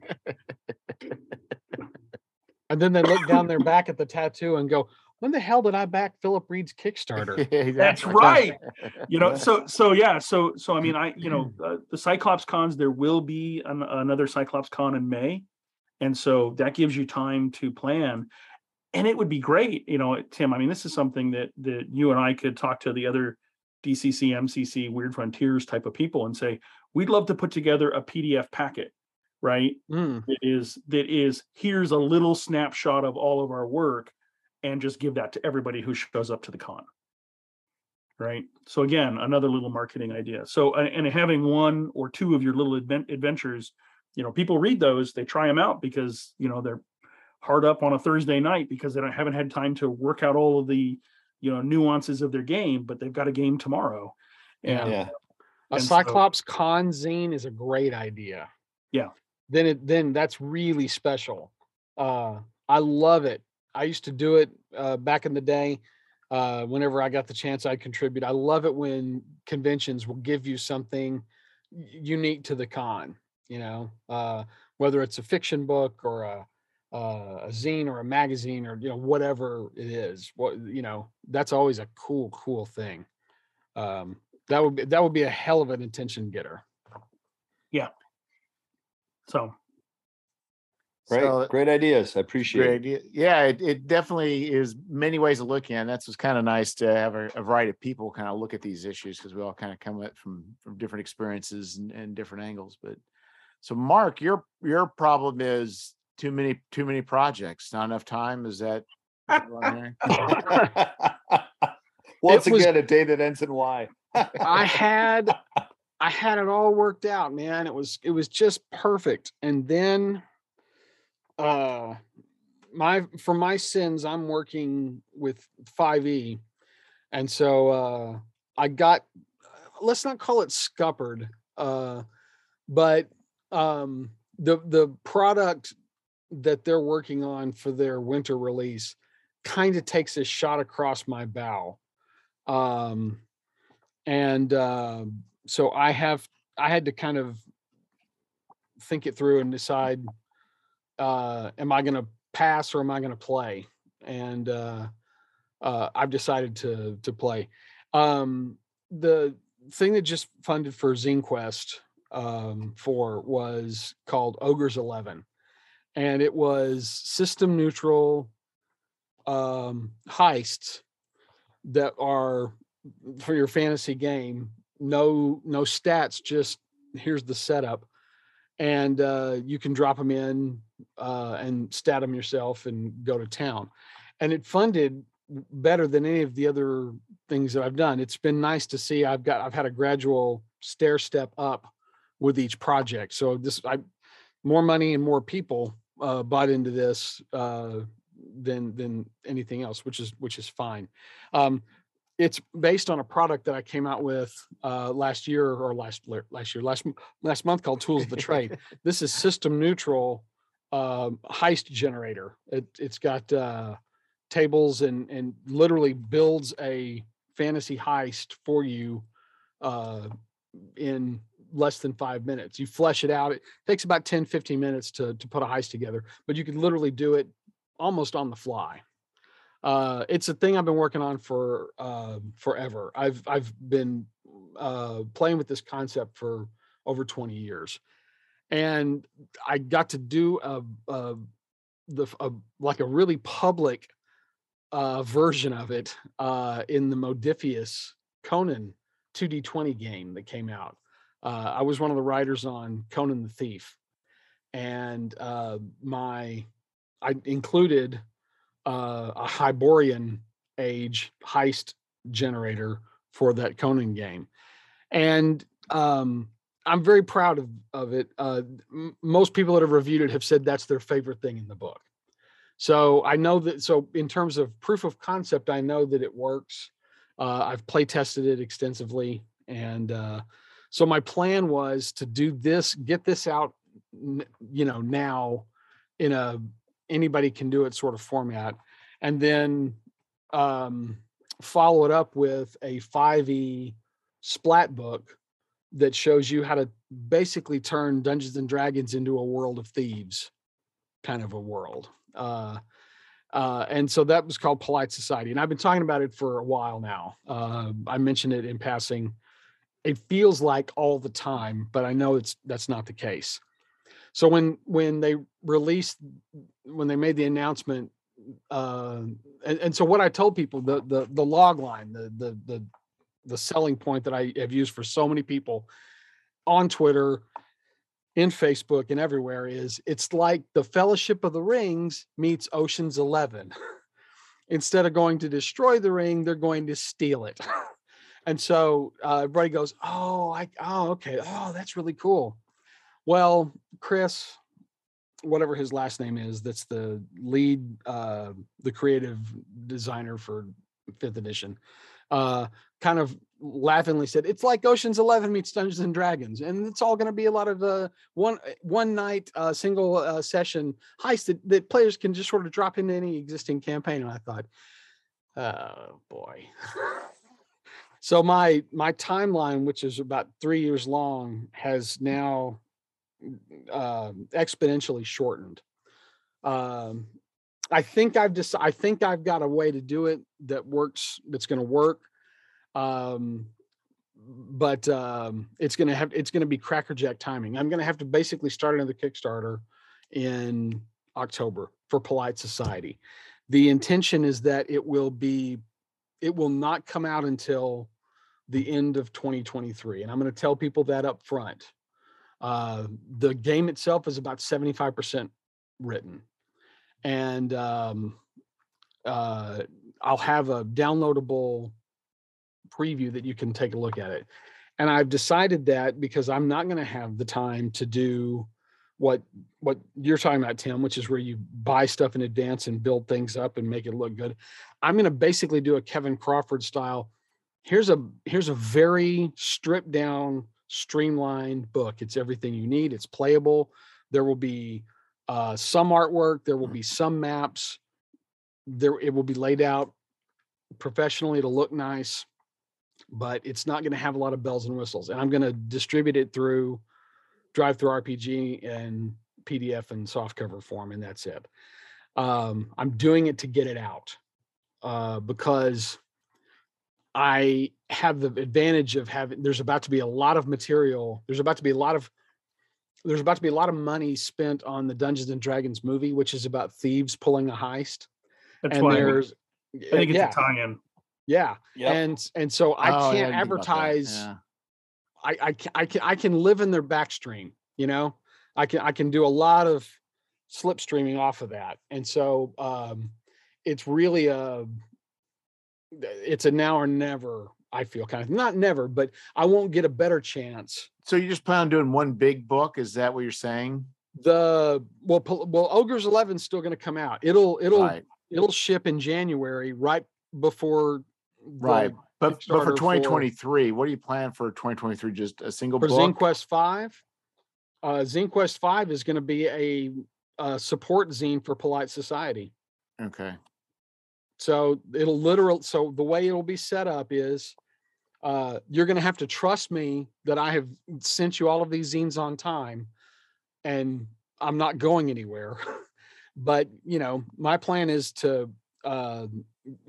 And then they look down their back at the tattoo and go, when the hell did I back Philip Reed's Kickstarter? Yeah, that's right. You know, so, so yeah. So, so, I mean, I, you know, uh, the Cyclops Cons, there will be an, another Cyclops Con in May. And so that gives you time to plan, and it would be great. You know, Tim, I mean, this is something that, that you and I could talk to the other D C C, M C C, Weird Frontiers type of people and say, we'd love to put together a P D F packet, right? Mm. That is, that is, here's a little snapshot of all of our work, and just give that to everybody who shows up to the con, right? So again, another little marketing idea. So, and having one or two of your little advent adventures, you know, people read those, they try them out because, you know, they're hard up on a Thursday night because they don't, haven't had time to work out all of the, you know, nuances of their game, but they've got a game tomorrow. And yeah. A and Cyclops so, Con zine is a great idea. Yeah. Then it then that's really special. Uh, I love it. I used to do it uh, back in the day. Uh, whenever I got the chance, I'd contribute. I love it when conventions will give you something unique to the con. You know, uh, whether it's a fiction book or a, uh, a zine or a magazine or, you know, whatever it is. What you know, that's always a cool, cool thing. Um, That would be that would be a hell of an attention getter. Yeah. So. Great, so, great ideas. I appreciate great it. Idea. Yeah, it, it definitely is many ways of looking at it. That's what's kind of nice to have a, a variety of people kind of look at these issues, because we all kind of come at from from different experiences and, and different angles. But so, Mark, your your problem is too many too many projects, not enough time. Is that? Once it again, was, a day that ends in Y. I had, I had it all worked out, man. It was, it was just perfect. And then, uh, my, for my sins, I'm working with five E. And so, uh, I got, let's not call it scuppered. Uh, but, um, the, the product that they're working on for their winter release kind of takes a shot across my bow. Um, And uh, so I have, I had to kind of think it through and decide, uh, am I going to pass or am I going to play? And uh, uh, I've decided to to play. Um, the thing that just funded for ZineQuest um, for was called Ogre's Eleven, and it was system neutral um, heists that are for your fantasy game, no no stats, just here's the setup, and uh you can drop them in uh and stat them yourself and go to town. And it funded better than any of the other things that I've done. It's been nice to see. I've got, I've had a gradual stair step up with each project. So this, I, more money and more people uh, bought into this uh, than, than anything else, which is, which is fine. Um, It's based on a product that I came out with uh, last year or last last year, last last month called Tools of the Trade. This is system neutral uh, heist generator. It, it's got uh, tables and and literally builds a fantasy heist for you uh, in less than five minutes. You flesh it out. It takes about ten, fifteen minutes to, to put a heist together, but you can literally do it almost on the fly. Uh, it's a thing I've been working on for uh, forever. I've I've been uh, playing with this concept for over twenty years, and I got to do a, a the a, like a really public uh, version of it uh, in the Modifius Conan two D twenty game that came out. Uh, I was one of the writers on Conan the Thief, and uh, my I included. Uh, a Hyborian age heist generator for that Conan game. And um, I'm very proud of, of it. Uh, m- most people that have reviewed it have said that's their favorite thing in the book. So I know that, so in terms of proof of concept, I know that it works. Uh, I've play tested it extensively. And uh, so my plan was to do this, get this out, you know, now in a, anybody can do it sort of format, and then um, follow it up with a five E splat book that shows you how to basically turn Dungeons and Dragons into a World of Thieves kind of a world. Uh, uh, and so that was called Polite Society. And I've been talking about it for a while now. Uh, I mentioned it in passing. It feels like all the time, but I know it's that's not the case. So when when they released, when they made the announcement, uh, and, and so what I told people, the the the log line, the the the the selling point that I have used for so many people on Twitter, in Facebook, and everywhere is it's like the Fellowship of the Rings meets Ocean's Eleven. Instead of going to destroy the ring, they're going to steal it. And so uh, everybody goes, oh, I, oh, okay, oh, that's really cool. Well, Chris, whatever his last name is, that's the lead, uh, the creative designer for fifth edition, uh, kind of laughingly said, it's like Ocean's Eleven meets Dungeons and Dragons. And it's all going to be a lot of uh, one one night, uh, single uh, session heist that, that players can just sort of drop into any existing campaign. And I thought, oh, boy. So my my timeline, which is about three years long, has now... Uh, exponentially shortened. Um, I think I've just, I think I've got a way to do it that works. That's going to work. Um, but um, it's going to have, it's going to be crackerjack timing. I'm going to have to basically start another Kickstarter in October for Polite Society. The intention is that it will be, it will not come out until the end of twenty twenty-three. And I'm going to tell people that up front. Uh, the game itself is about seventy-five percent written, and um, uh, I'll have a downloadable preview that you can take a look at it. And I've decided that because I'm not going to have the time to do what what you're talking about, Tim, which is where you buy stuff in advance and build things up and make it look good. I'm going to basically do a Kevin Crawford style. Here's a here's a very stripped down, streamlined book. It's everything you need. It's playable. There will be uh, some artwork. There will be some maps. There, it will be laid out professionally. It'll look nice, but it's not going to have a lot of bells and whistles. And I'm going to distribute it through DriveThru R P G and P D F and softcover form, and that's it. Um, I'm doing it to get it out uh, because I have the advantage of having, there's about to be a lot of material. There's about to be a lot of, there's about to be a lot of money spent on the Dungeons and Dragons movie, which is about thieves pulling a heist. That's and why there's, I think it's yeah. a tie-in. Yeah. Yep. And, and so I oh, can't yeah, advertise. Yeah. I, I can, I can, I can live in their backstream, you know, I can, I can do a lot of slipstreaming off of that. And so um, it's really a, it's a now or never, I feel kind of, not never, but I won't get a better chance. So you just plan on doing one big book? Is that what you're saying? The, well, well, Ogre's eleven is still going to come out. It'll, it'll, right. it'll ship in January right before. Right. But, but for twenty twenty-three, for, what do you plan for twenty twenty-three? Just a single for book? For ZineQuest five? Uh, ZineQuest five is going to be a, a support zine for Polite Society. Okay. So it'll literally, so the way it'll be set up is uh, you're going to have to trust me that I have sent you all of these zines on time and I'm not going anywhere. But, you know, my plan is to uh,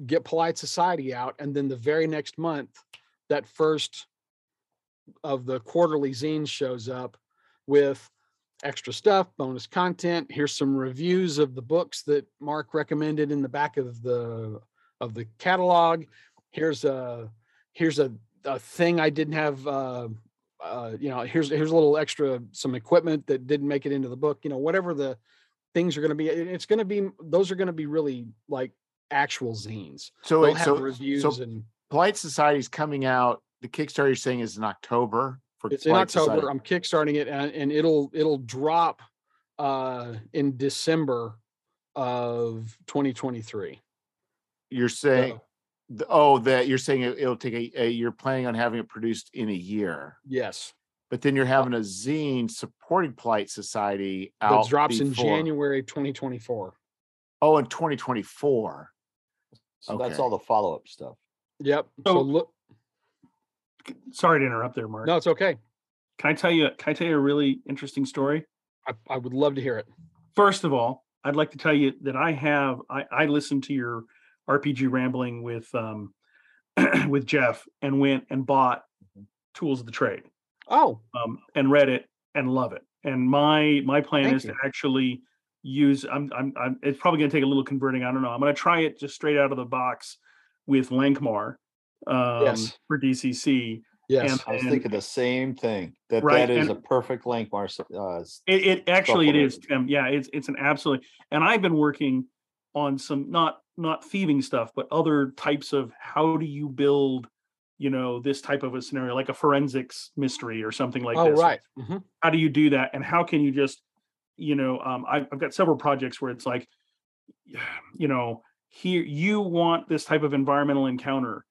get Polite Society out. And then the very next month, that first of the quarterly zines shows up with extra stuff, bonus content. Here's some reviews of the books that Mark recommended in the back of the of the catalog. Here's a here's a, a thing I didn't have. Uh, uh, you know, here's here's a little extra, some equipment that didn't make it into the book. You know, whatever the things are going to be, it's going to be those are going to be really like actual zines. So it, have so reviews so and Polite Society's coming out. The Kickstarter you're saying is in October. It's in October. Society. I'm kickstarting it, and, and it'll it'll drop uh, in December of twenty twenty-three. You're saying, so, oh, that you're saying it, it'll take a, a. You're planning on having it produced in a year. Yes, but then you're having a zine supporting Polite Society out that drops before. in January twenty twenty-four. Oh, in twenty twenty-four. So okay. That's all the follow up stuff. Yep. So, so look. Sorry to interrupt there, Mark. No, it's okay. Can I tell you, can I tell you a really interesting story? I, I would love to hear it. First of all, I'd like to tell you that I have, I, I listened to your R P G Rambling with um, with Jeff and went and bought Tools of the Trade. Oh. Um, and read it and love it. And my my plan Thank is you. to actually use, I'm, I'm, I'm, it's probably going to take a little converting. I don't know. I'm going to try it just straight out of the box with Lankhmar. Um, yes. For D C C. Yes, and, I was and, thinking the same thing. That right, that is a perfect Lankhmar. Uh, it, it actually it is, Tim. Yeah, it's it's an absolutely. And I've been working on some not not thieving stuff, but other types of how do you build, you know, this type of a scenario, like a forensics mystery or something like oh, this. Oh, right. Mm-hmm. How do you do that, and how can you just, you know, um, I've, I've got several projects where it's like, you know, here you want this type of environmental encounter.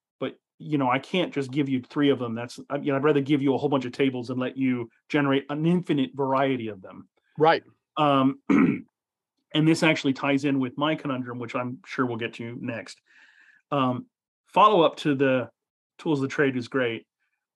You know, I can't just give you three of them. That's, you know, I'd rather give you a whole bunch of tables and let you generate an infinite variety of them. Right. Um, and this actually ties in with my conundrum, which I'm sure we'll get to next. Um, follow up to the Tools of the Trade is great.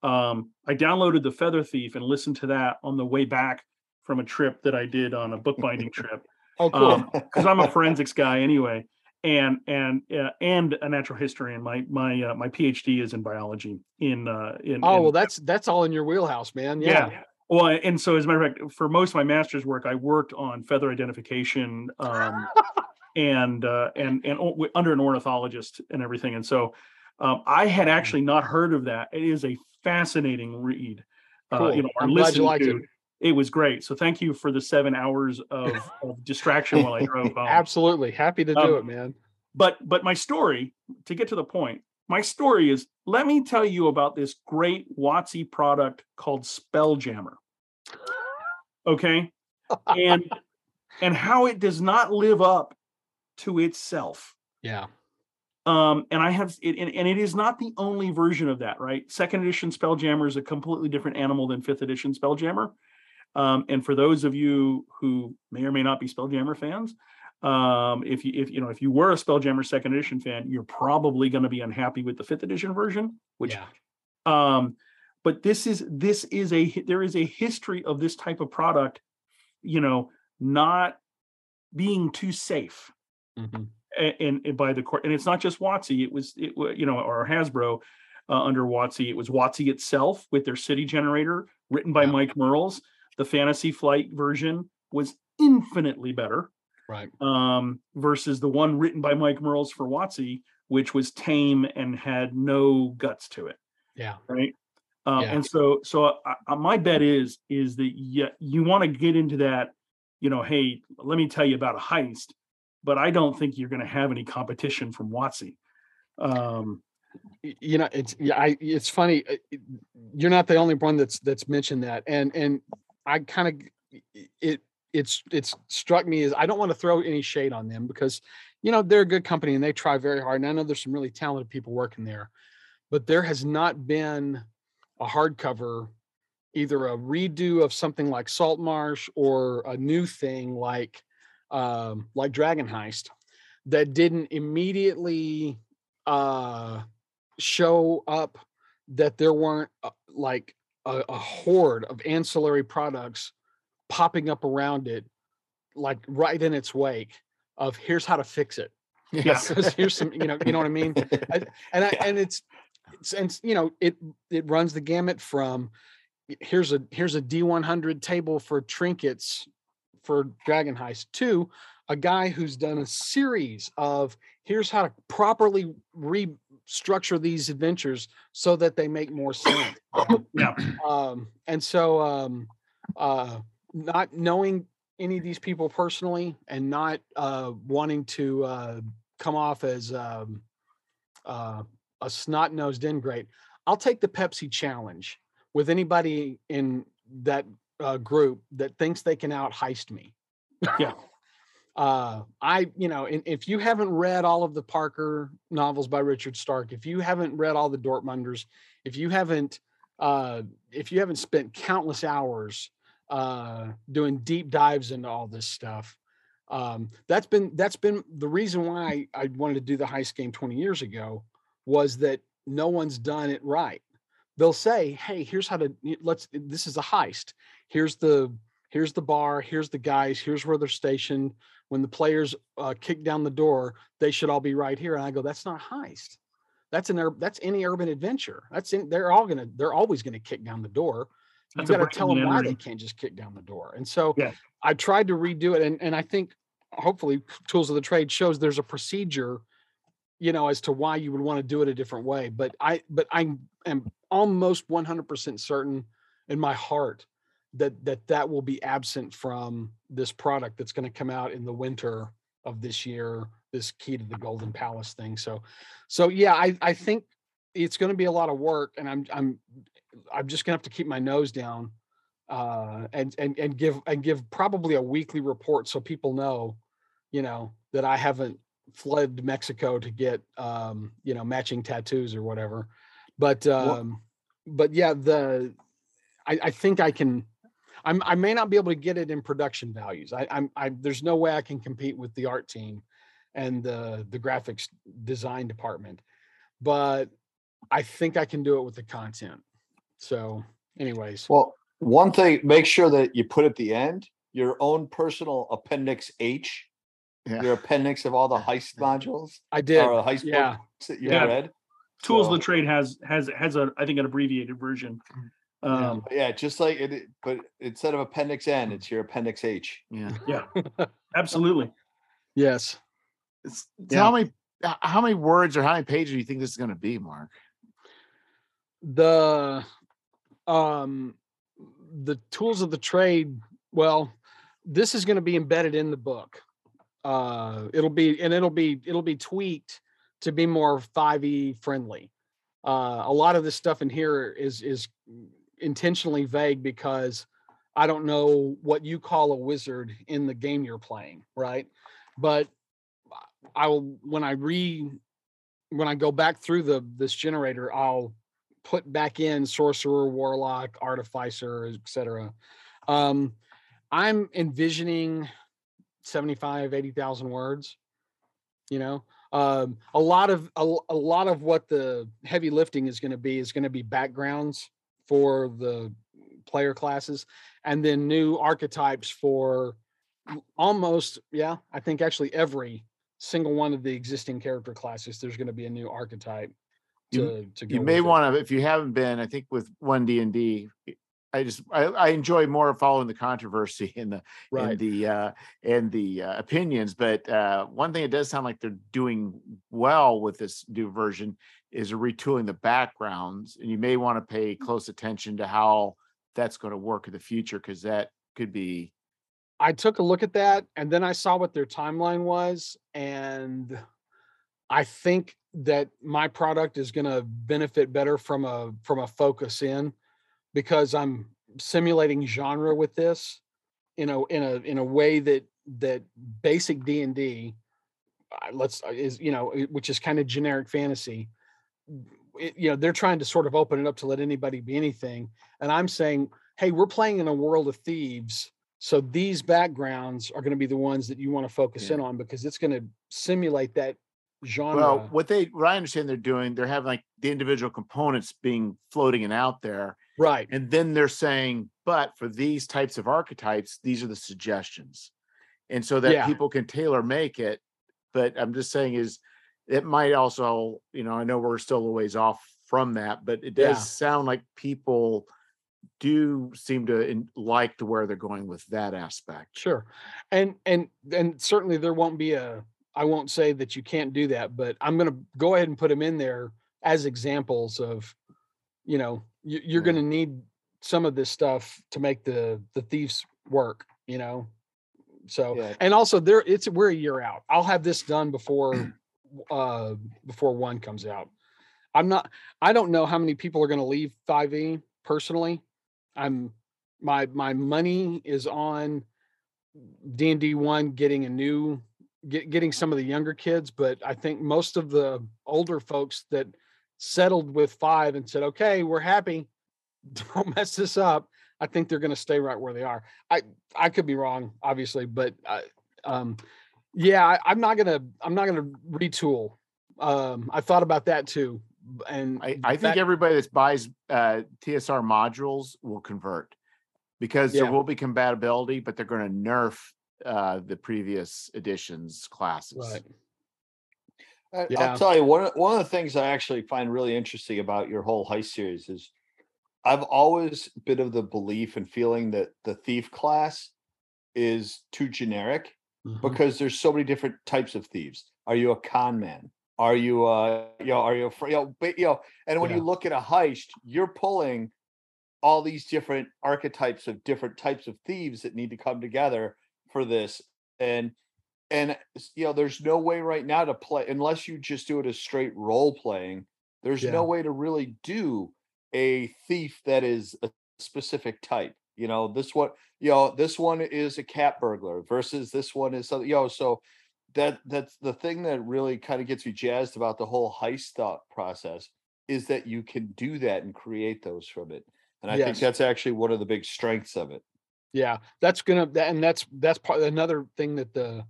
Um, I downloaded the Feather Thief and listened to that on the way back from a trip that I did on a bookbinding trip. Oh, cool. Because um, I'm a forensics guy anyway. And and uh, and a natural historian. My my uh, my PhD is in biology. In uh, in oh in, well, that's that's all in your wheelhouse, man. Yeah. yeah. Well, and so as a matter of fact, for most of my master's work, I worked on feather identification, um, and uh, and and o- under an ornithologist and everything. And so um, I had actually not heard of that. It is a fascinating read. Cool. Uh, you know, I'm glad you liked to, it. It was great. So thank you for the seven hours of, of distraction while I drove home. Absolutely. Happy to do um, it, man. But but my story, to get to the point, my story is, let me tell you about this great W O T C product called Spelljammer. Okay? And and how it does not live up to itself. Yeah. Um, and I have, it, and, and it is not the only version of that, right? Second edition Spelljammer is a completely different animal than fifth edition Spelljammer. Um, and for those of you who may or may not be Spelljammer fans, um, if you if you know if you were a Spelljammer second edition fan, you're probably going to be unhappy with the fifth edition version. Which, yeah. um, but this is this is a there is a history of this type of product, you know, not being too safe, mm-hmm. and, and, and by the court. And it's not just W O T C. It was it you know or Hasbro uh, under W O T C. It was W O T C itself with their city generator written by yeah. Mike Mearls. The Fantasy Flight version was infinitely better, right? Um, versus the one written by Mike Mearls for W O T C, which was tame and had no guts to it. Yeah, right. Um, yeah. And so, so I, I, my bet is is that you, you want to get into that. You know, hey, let me tell you about a heist, but I don't think you're going to have any competition from W O T C. Um, you know, it's yeah, I, it's funny. You're not the only one that's that's mentioned that, and and I kind of it it's it's struck me as I don't want to throw any shade on them because you know they're a good company and they try very hard. And I know there's some really talented people working there, but there has not been a hardcover, either a redo of something like Saltmarsh or a new thing like um, like Dragon Heist, that didn't immediately uh, show up that there weren't uh, like a, a horde of ancillary products popping up around it, like right in its wake of here's how to fix it. Yeah. Here's some, you know, you know what I mean? I, and I, yeah. and it's, it's, and you know, it, it runs the gamut from here's a, here's a D one hundred table for trinkets for Dragon Heist to a guy who's done a series of here's how to properly restructure these adventures so that they make more sense. Yeah. Um, and so, um, uh, not knowing any of these people personally and not uh, wanting to uh, come off as um, uh, a snot-nosed ingrate, I'll take the Pepsi challenge with anybody in that uh, group that thinks they can out-heist me. Yeah. Uh, I, you know, and if you haven't read all of the Parker novels by Richard Stark, if you haven't read all the Dortmunders, if you haven't, uh, if you haven't spent countless hours uh, doing deep dives into all this stuff, um, that's been, that's been the reason why I wanted to do the heist game twenty years ago, was that no one's done it right. They'll say, hey, here's how to, let's, this is a heist. Here's the, here's the bar, here's the guys, here's where they're stationed. When the players uh, kick down the door, they should all be right here. And I go, that's not heist. That's an ur- that's any urban adventure. That's in, they're all gonna they're always gonna kick down the door. You've got to tell them why they can't just kick down the door. And so yeah. I tried to redo it, and and I think hopefully Tools of the Trade shows there's a procedure, you know, as to why you would want to do it a different way. But I but I am almost one hundred percent certain in my heart that that that will be absent from this product that's going to come out in the winter of this year, this Key to the Golden Palace thing. So, so yeah, I, I think it's going to be a lot of work, and I'm, I'm, I'm just going to have to keep my nose down uh, and, and, and give, and give probably a weekly report. So people know, you know, that I haven't fled Mexico to get, um, you know, matching tattoos or whatever, but, um, what? but yeah, the, I, I think I can, I'm, I may not be able to get it in production values. I, I'm, I, there's no way I can compete with the art team and the, the graphics design department, but I think I can do it with the content. So anyways. Well, one thing, make sure that you put at the end your own personal Appendix H, yeah. your appendix of all the heist modules. I did. Or heist yeah. books that you yeah. read. Tools so. of the Trade has, has, has a, I think an abbreviated version. Um, yeah, yeah, just like it, but instead of Appendix N, it's your Appendix H. Yeah, yeah, absolutely. Yes. It's, yeah. How many how many words or how many pages do you think this is going to be, Mark? The um the Tools of the Trade. Well, this is going to be embedded in the book. Uh, it'll be and it'll be it'll be tweaked to be more five E friendly. Uh, a lot of this stuff in here is is intentionally vague because I don't know what you call a wizard in the game you're playing, right? But I will when I re when I go back through the this generator, I'll put back in sorcerer, warlock, artificer, et cetera. Um, I'm envisioning seventy-five, eighty thousand words, you know. Um, a lot of a, a lot of what the heavy lifting is going to be is going to be backgrounds for the player classes, and then new archetypes for almost yeah I think actually every single one of the existing character classes. There's going to be a new archetype. To you, to go you may want to if you haven't been. I think with one D and D, I just I, I enjoy more following the controversy and the right. and the uh, and the uh, opinions. But uh, one thing it does sound like they're doing well with this new version is retooling the backgrounds, and you may want to pay close attention to how that's going to work in the future because that could be. I took a look at that, and then I saw what their timeline was, and I think that my product is going to benefit better from a from a focus in, because I'm simulating genre with this, you know, in a in a way that that basic D and D, let's is you know, which is kind of generic fantasy. It, you know, they're trying to sort of open it up to let anybody be anything, and I'm saying, hey, we're playing in a world of thieves, so these backgrounds are going to be the ones that you want to focus yeah. in on, because it's going to simulate that genre. Well, what they, what I understand they're doing, they're having like the individual components being floating and out there, right? And then they're saying, but for these types of archetypes, these are the suggestions, and so that yeah. people can tailor make it. But I'm just saying is, it might also, you know, I know we're still a ways off from that, but it does yeah. sound like people do seem to in, like to where they're going with that aspect. Sure. And, and, and certainly there won't be a, I won't say that you can't do that, but I'm going to go ahead and put them in there as examples of, you know, you, you're yeah. going to need some of this stuff to make the, the thieves work, you know? So, yeah. and also there it's, we're a year out. I'll have this done before uh before one comes out. I'm not I don't know how many people are going to leave five E personally. I'm my my money is on D and D one getting a new get, getting some of the younger kids, but I think most of the older folks that settled with five and said, okay, we're happy, don't mess this up, I think they're going to stay right where they are. I I could be wrong, obviously, but I, um yeah, I, I'm not gonna. I'm not gonna retool. Um, I thought about that too, and I, I think that, everybody that buys uh, T S R modules will convert, because yeah. there will be compatibility, but they're going to nerf uh, the previous editions classes. Right. I, yeah. I'll tell you one. One of the things I actually find really interesting about your whole heist series is, I've always been of the belief and feeling that the thief class is too generic. Mm-hmm. Because there's so many different types of thieves. Are you a con man? Are you, uh, you know, are you, a, you know, but, you know, and when yeah. you look at a heist, you're pulling all these different archetypes of different types of thieves that need to come together for this. And, and, you know, there's no way right now to play, unless you just do it as straight role playing, there's yeah. no way to really do a thief that is a specific type. You know, this one, you know, this one is a cat burglar versus this one is something, you know, so that that's the thing that really kind of gets me jazzed about the whole heist thought process, is that you can do that and create those from it. And I yes. think that's actually one of the big strengths of it. Yeah, that's going to, and that's, that's part another thing that the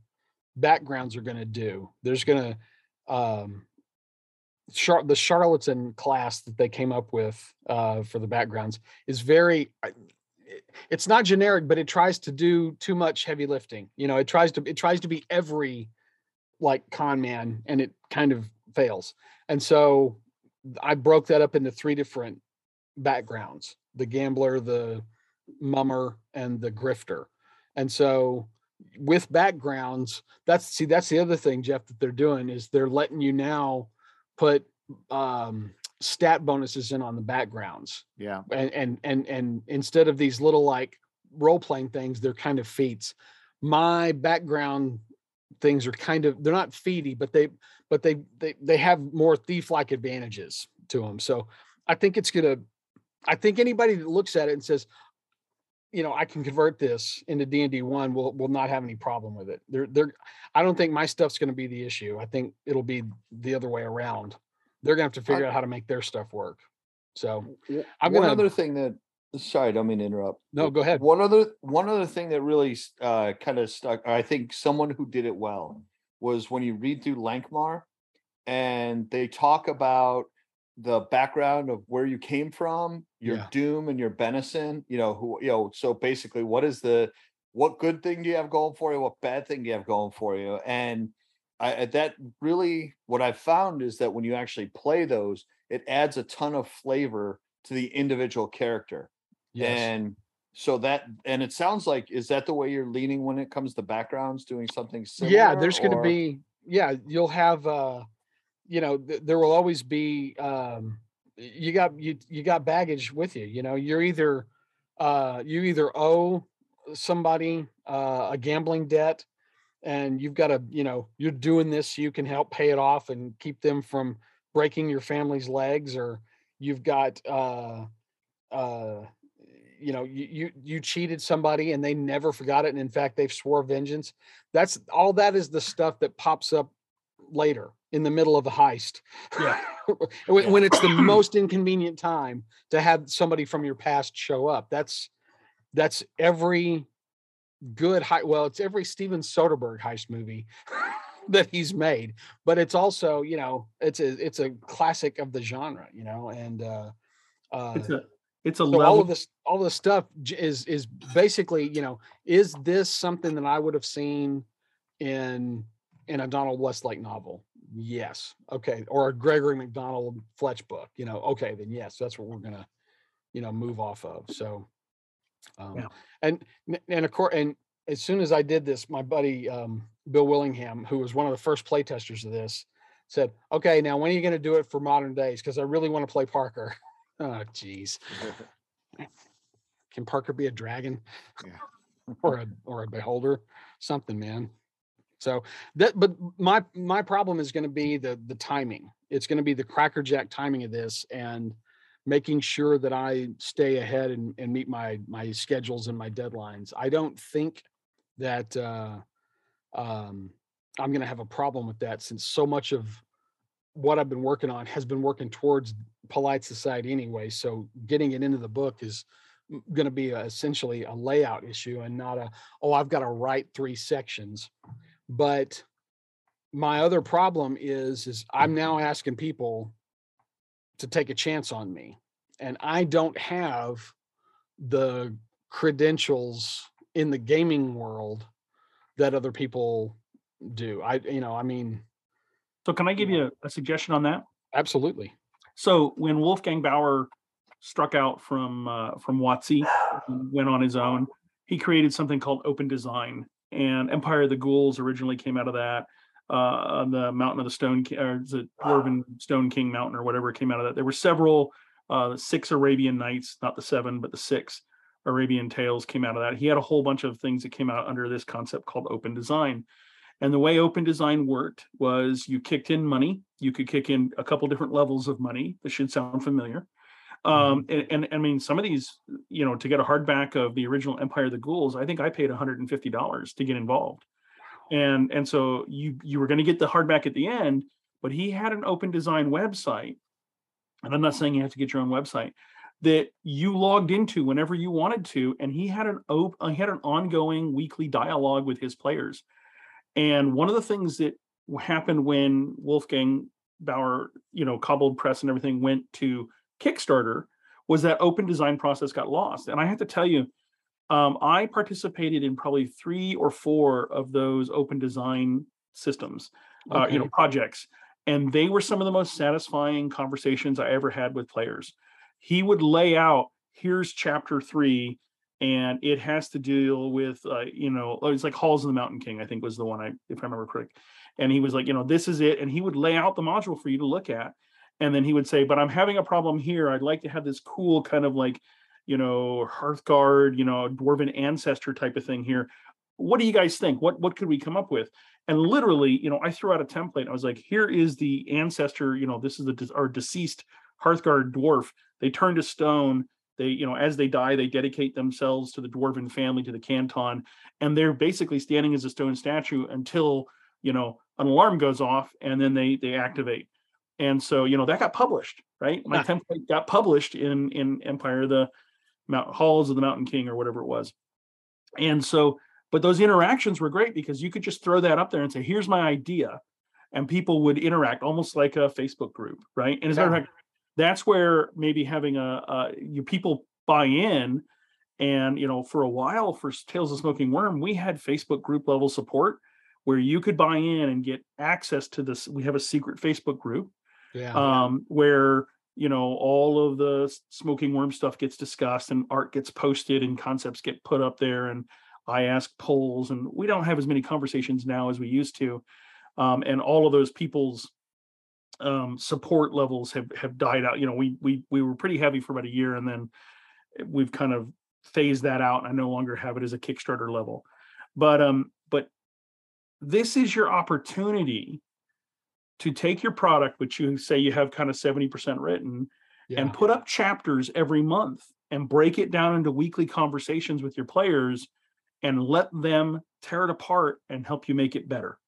backgrounds are going to do. There's going to, um, the charlatan class that they came up with uh, for the backgrounds is very, I, it's not generic, but it tries to do too much heavy lifting. You know, it tries to, it tries to be every like con man, and it kind of fails. And so I broke that up into three different backgrounds, the gambler, the mummer, and the grifter. And so with backgrounds, that's, see, that's the other thing, Jeff, that they're doing, is they're letting you now put, um, stat bonuses in on the backgrounds. Yeah. And, and, and, and instead of these little like role-playing things, they're kind of feats. My background things are kind of, they're not feety, but they, but they, they, they have more thief-like advantages to them. So I think it's going to, I think anybody that looks at it and says, you know, I can convert this into D and D one, will, will not have any problem with it. They're, they're, I don't think my stuff's going to be the issue. I think it'll be the other way around. They're going to have to figure I, out how to make their stuff work. So I'm going to... One other thing that... Sorry, I don't mean to interrupt. No, go ahead. One other one other thing that really uh, kind of stuck, I think someone who did it well, was when you read through Lankhmar and they talk about the background of where you came from, your yeah. doom and your benison, you know, who, you know, so basically what is the, what good thing do you have going for you? What bad thing do you have going for you? And I, that really, what I've found is that when you actually play those, it adds a ton of flavor to the individual character. Yes. And so that, and it sounds like, is that the way you're leaning when it comes to backgrounds, doing something similar? Yeah, there's going to be, yeah, you'll have, uh, you know, th- there will always be, um, you got, you, you got baggage with you, you know, you're either, uh, you either owe somebody uh, a gambling debt, and you've got to, you know, you're doing this so you can help pay it off and keep them from breaking your family's legs, or you've got, uh, uh, you know, you, you, you cheated somebody and they never forgot it. And in fact, they've swore vengeance. That's all, that is the stuff that pops up later in the middle of the heist. Yeah. when, yeah. when it's the most inconvenient time to have somebody from your past show up. That's, that's every good heist. Well, it's every Steven Soderbergh heist movie that he's made, but it's also, you know, it's a, it's a classic of the genre, you know, and, uh, uh, it's a, it's a so all of this, all this stuff is, is basically, you know, is this something that I would have seen in, in a Donald Westlake novel? Yes. Okay. Or a Gregory MacDonald Fletch book, you know? Okay. Then yes, that's what we're going to, you know, move off of. So, um, yeah. and, and of course, and as soon as I did this, my buddy, um, Bill Willingham, who was one of the first playtesters of this, said, okay, now when are you going to do it for modern days? Because I really want to play Parker. Oh, geez. Can Parker be a dragon? Yeah. or a or a beholder? Something, man. So that, but my my problem is going to be the the timing. It's going to be the crackerjack timing of this, and making sure that I stay ahead and, and meet my my schedules and my deadlines. I don't think that uh um I'm going to have a problem with that, since so much of what I've been working on has been working towards Polite Society anyway. So getting it into the book is going to be a, essentially a layout issue, and not a, oh, I've got to write three sections. But my other problem is, is I'm now asking people to take a chance on me, and I don't have the credentials in the gaming world that other people do. I, you know, I mean. So can I give you a, a suggestion on that? Absolutely. So when Wolfgang Bauer struck out from uh, from W O T C, went on his own, he created something called Open Design, and Empire of the Ghouls originally came out of that. Uh, the Mountain of the Stone, or the Dwarven Stone King Mountain, or whatever, came out of that. There were several, uh, six Arabian Nights, not the seven, but the six Arabian Tales came out of that. He had a whole bunch of things that came out under this concept called Open Design. And the way Open Design worked was you kicked in money. You could kick in a couple different levels of money. This should sound familiar. Um, and, and I mean, some of these, you know, to get a hardback of the original Empire of the Ghouls, I think I paid one hundred fifty dollars to get involved. And, and so you, you were going to get the hardback at the end, but he had an Open Design website. And I'm not saying you have to get your own website, that you logged into whenever you wanted to, and he had an op- had an ongoing weekly dialogue with his players. And one of the things that happened when Wolfgang Bauer, you know, Cobbled Press and everything went to Kickstarter, was that Open Design process got lost. And I have to tell you, um, I participated in probably three or four of those Open Design systems, okay. uh, you know, projects, and they were some of the most satisfying conversations I ever had with players. He would lay out, here's chapter three, and it has to deal with, uh, you know, it's like Halls of the Mountain King, I think was the one, I, if I remember correctly. And he was like, you know, this is it. And he would lay out the module for you to look at. And then he would say, but I'm having a problem here. I'd like to have this cool kind of like, you know, Hearthguard, you know, Dwarven Ancestor type of thing here. What do you guys think? What, what could we come up with? And literally, you know, I threw out a template. I was like, here is the ancestor, you know, this is the our deceased Hearthguard dwarf. They turn to stone. They, you know, as they die, they dedicate themselves to the dwarven family, to the canton, and they're basically standing as a stone statue until, you know, an alarm goes off, and then they they activate. And so, you know, that got published, right? My template got published in in Empire of the Mount Halls of the Mountain King, or whatever it was. And so, but those interactions were great, because you could just throw that up there and say, here's my idea, and people would interact almost like a Facebook group, right? And as a matter of fact, that's where maybe having a, a you people buy in, and, you know, for a while for Tales of Smoking Worm, we had Facebook group level support where you could buy in and get access to this. We have a secret Facebook group, yeah, um, where, you know, all of the Smoking Worm stuff gets discussed, and art gets posted, and concepts get put up there, and I ask polls, and we don't have as many conversations now as we used to, um, and all of those people's um support levels have have died out. You know, we we we were pretty heavy for about a year, and then we've kind of phased that out, and I no longer have it as a Kickstarter level. But um but this is your opportunity to take your product, which you say you have kind of seventy percent written, yeah. and put up chapters every month and break it down into weekly conversations with your players and let them tear it apart and help you make it better.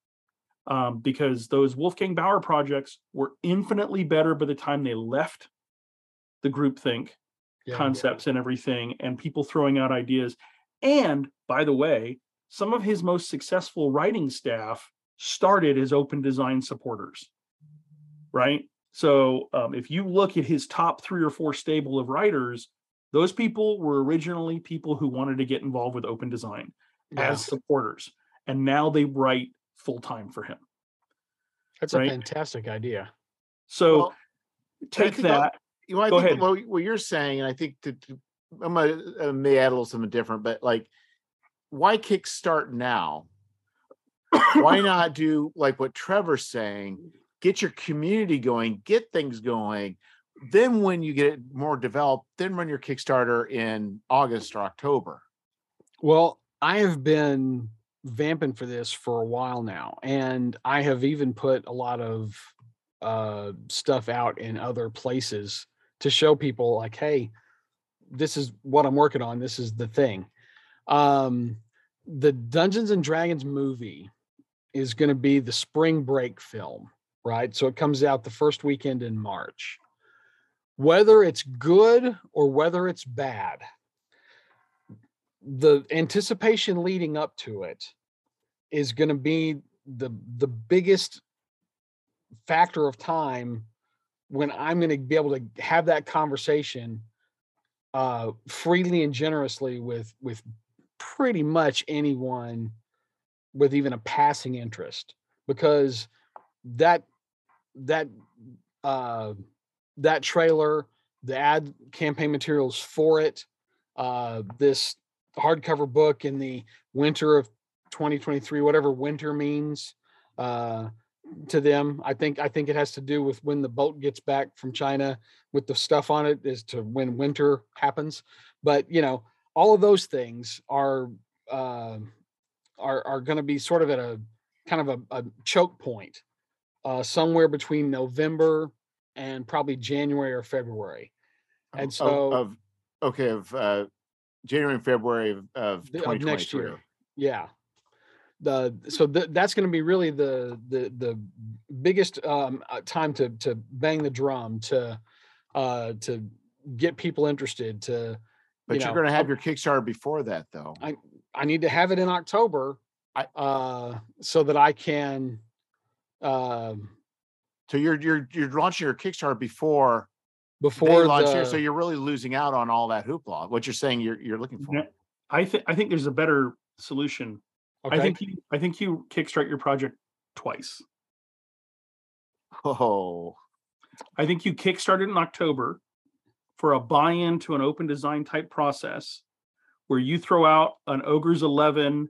Um, because those Wolfgang Bauer projects were infinitely better by the time they left the groupthink yeah, concepts yeah. and everything, and people throwing out ideas. And by the way, some of his most successful writing staff started as Open Design supporters, right? So um, if you look at his top three or four stable of writers, those people were originally people who wanted to get involved with Open Design yeah. as supporters, and now they write full-time for him. That's right? A fantastic idea. So well, take that. I, you know, I Go think ahead. What, what you're saying, and I think that I'm gonna, I may add a little something different, but like, why kickstart now? Why not do like what Trevor's saying, get your community going, get things going. Then when you get it more developed, then run your Kickstarter in August or October. Well, I have been vamping for this for a while now, and I have even put a lot of uh, stuff out in other places to show people like, hey, this is what I'm working on. This is the thing. Um, the Dungeons and Dragons movie is going to be the spring break film, right? So it comes out the first weekend in March. Whether it's good or whether it's bad, the anticipation leading up to it is going to be the the biggest factor of time when I'm going to be able to have that conversation uh, freely and generously with with pretty much anyone with even a passing interest, because that that uh, that trailer, the ad campaign materials for it, uh, this hardcover book in the winter of twenty twenty-three, whatever winter means uh, to them. I think I think it has to do with when the boat gets back from China with the stuff on it, is to when winter happens. But you know, all of those things are uh, are are going to be sort of at a kind of a, a choke point uh, somewhere between November and probably January or February. And so, of, of okay, of uh, January and February of, of twenty twenty-three. Of next year. Yeah. The so th- that's going to be really the the the biggest um, time to to bang the drum, to uh, to get people interested. To but you you're going to have your Kickstarter before that, though. I I need to have it in October, I, uh, so that I can. Uh, So you're you're you're launching your Kickstarter before before they launch the, here, so you're really losing out on all that hoopla. What you're saying you're you're looking for. I think I think there's a better solution. Okay. I think you, I think you kickstart your project twice. Oh, I think you kickstart it in October for a buy-in to an Open Design type process where you throw out an Ogre's eleven.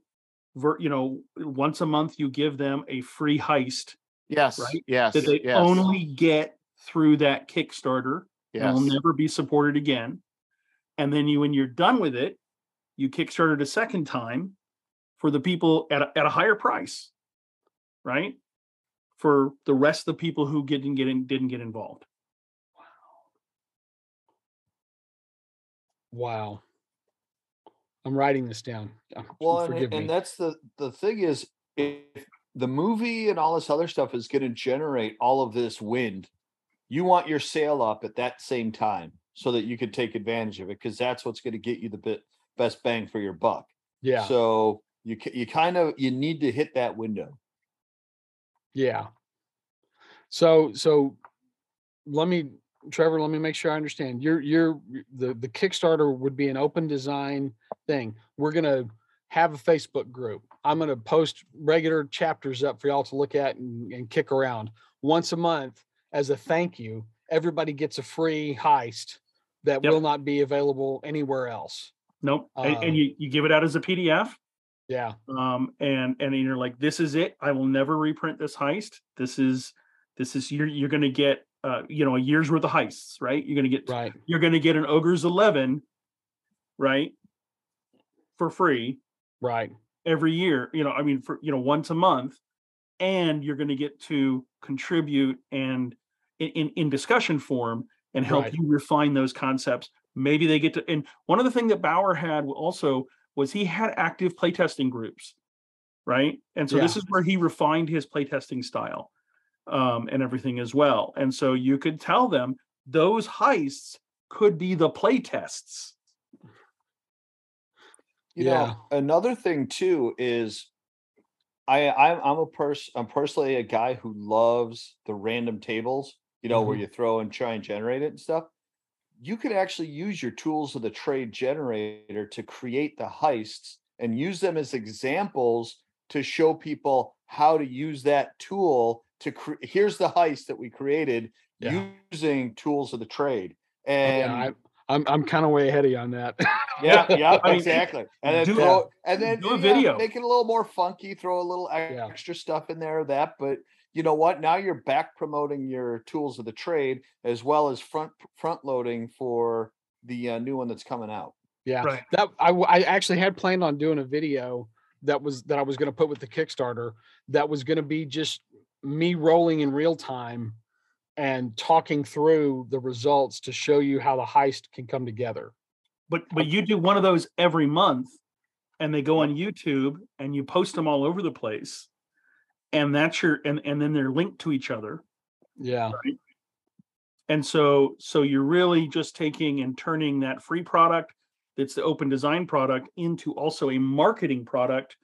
You know, once a month you give them a free heist. Yes, right? Yes, that they yes. only get through that Kickstarter yes. and will never be supported again. And then you, when you're done with it, you Kickstarter it a second time for the people at a, at a higher price, right? For the rest of the people who didn't get in, didn't get involved. Wow. Wow. I'm writing this down. Well, and, and, and that's the the thing is. If, The movie and all this other stuff is going to generate all of this wind. You want your sale up at that same time so that you can take advantage of it, because that's what's going to get you the bit, best bang for your buck. Yeah. So you you kind of you need to hit that window. Yeah. So so let me, Trevor, let me make sure I understand. You're you're the the Kickstarter would be an Open Design thing. We're gonna have a Facebook group. I'm going to post regular chapters up for y'all to look at and, and kick around once a month as a thank you. Everybody gets a free heist that yep. will not be available anywhere else. Nope. Um, and and you, you give it out as a P D F. Yeah. Um. And and you're like, this is it. I will never reprint this heist. This is this is you're you're going to get uh you know a year's worth of heists, right? You're going to get right. You're going to get an Ogre's eleven, right? For free. Right. every year, you know, I mean, for, you know, once a month, and you're going to get to contribute and in, in discussion form and help right. you refine those concepts. Maybe they get to, and one of the things that Bauer had also was he had active playtesting groups, right? And so yeah. this is where he refined his playtesting style um, and everything as well. And so you could tell them those heists could be the playtests. You yeah. know, another thing too is I I'm, I'm a person, I'm personally a guy who loves the random tables, you know, mm-hmm. where you throw and try and generate it and stuff. You could actually use your Tools of the Trade generator to create the heists and use them as examples to show people how to use that tool to create. Here's the heist that we created yeah. using Tools of the Trade. And yeah, I, I'm I'm kind of way ahead of you on that. yeah, yeah, exactly. And then do throw, a, and then do a video, know, make it a little more funky. Throw a little extra yeah. stuff in there. That, but. You know what? Now you're back promoting your Tools of the Trade as well as front front loading for the uh, new one that's coming out. Yeah, right. That I, I actually had planned on doing a video that was that I was going to put with the Kickstarter. That was going to be just me rolling in real time and talking through the results to show you how the heist can come together. But but you do one of those every month, and they go on YouTube and you post them all over the place. And that's your, and, and then they're linked to each other. Yeah. Right? And so, so you're really just taking and turning that free product, that's the Open Design product, into also a marketing product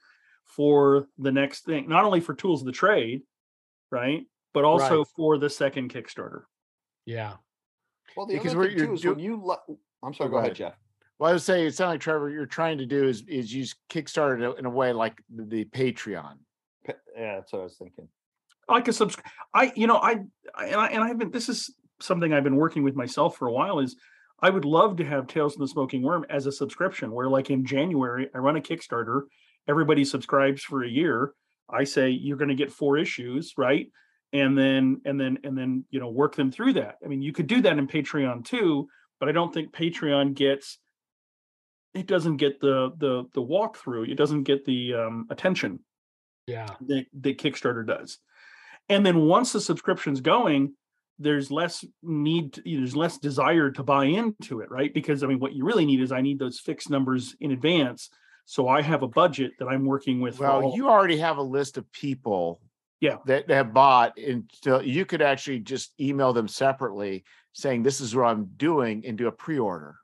for the next thing, not only for Tools of the Trade, right, but also right. for the second Kickstarter. Yeah. Well, the because other thing too is when you, lo- I'm sorry, go, go ahead, ahead, Jeff. Well, I was saying, it sounded like Trevor, you're trying to do is is use Kickstarter in a way like the, the Patreon. Yeah, that's what I was thinking. Like a subscribe, I you know I, I and I and I've been. This is something I've been working with myself for a while. Is I would love to have Tales from the Smoking Worm as a subscription, where like in January I run a Kickstarter, everybody subscribes for a year. I say you're going to get four issues, right? And then and then and then you know work them through that. I mean, you could do that in Patreon too, but I don't think Patreon gets. It doesn't get the the the walkthrough. It doesn't get the um, attention. Yeah, that, that Kickstarter does. And then once the subscription's going, there's less need, to, there's less desire to buy into it, right? Because I mean, what you really need is I need those fixed numbers in advance. So I have a budget that I'm working with. Well, all- you already have a list of people yeah. that, that have bought, and so you could actually just email them separately saying, this is what I'm doing, and do a pre-order.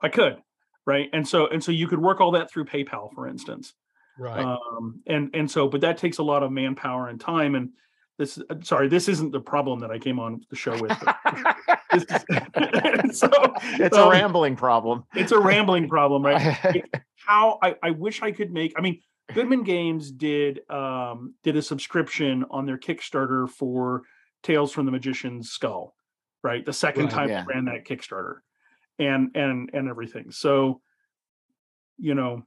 I could, right? And so, and so you could work all that through PayPal, for instance. Right. Um, and, and so, but that takes a lot of manpower and time. And this, sorry, this isn't the problem that I came on the show with. This is, so, it's um, a rambling problem. It's a rambling problem, right? It, how I, I wish I could make, I mean, Goodman Games did, um, did a subscription on their Kickstarter for Tales from the Magician's Skull, right? The second right, time yeah. they ran that Kickstarter and, and, and everything. So, you know,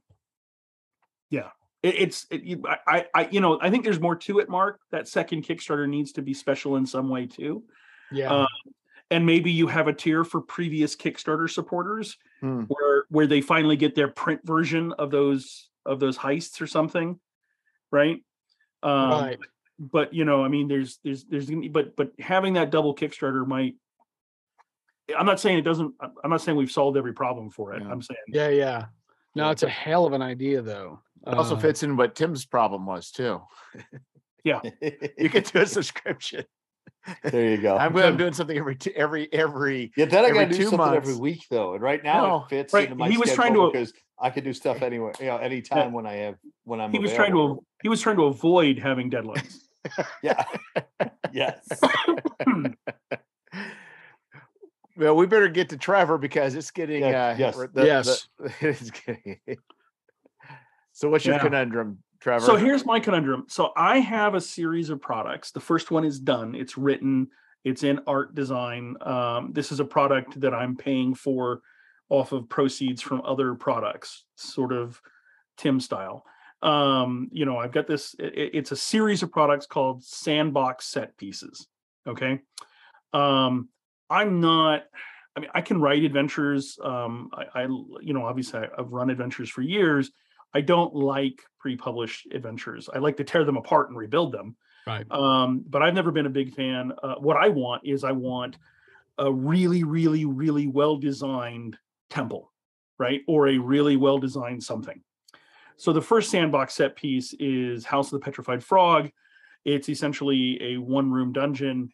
yeah. It's it, I I you know I think there's more to it, Mark. That second Kickstarter needs to be special in some way too. Yeah, um, and maybe you have a tier for previous Kickstarter supporters hmm. where where they finally get their print version of those of those heists or something, right? Um, right. But you know, I mean, there's there's there's but but having that double Kickstarter might. I'm not saying it doesn't. I'm not saying we've solved every problem for it. Yeah. I'm saying yeah, yeah. No, it's a hell of an idea, though. It also uh, fits in what Tim's problem was, too. Yeah. You could do a subscription. There you go. I'm, I'm doing something every two, every, every, yeah, then I got to do something months. every week, though. And right now no, it fits right. into my he was trying to, because I could do stuff anywhere, you know, anytime yeah. when I have, when I'm he was available. trying to, he was trying to avoid having deadlines. yeah. Yes. Well, we better get to Trevor because it's getting yeah, uh, yes, the, yes. The, it's getting. So, what's your yeah. conundrum, Trevor? So here's my conundrum. So I have a series of products. The first one is done. It's written. It's in art design. Um, this is a product that I'm paying for off of proceeds from other products, sort of Tim style. Um, you know, I've got this. It, it's a series of products called Sandbox Set Pieces. Okay. Um, I'm not, I mean, I can write adventures. Um, I, I, you know, obviously I've run adventures for years. I don't like pre-published adventures. I like to tear them apart and rebuild them. Right. Um, but I've never been a big fan. Uh, what I want is I want a really, really, really well-designed temple, right? Or a really well-designed something. So the first sandbox set piece is House of the Petrified Frog. It's essentially a one-room dungeon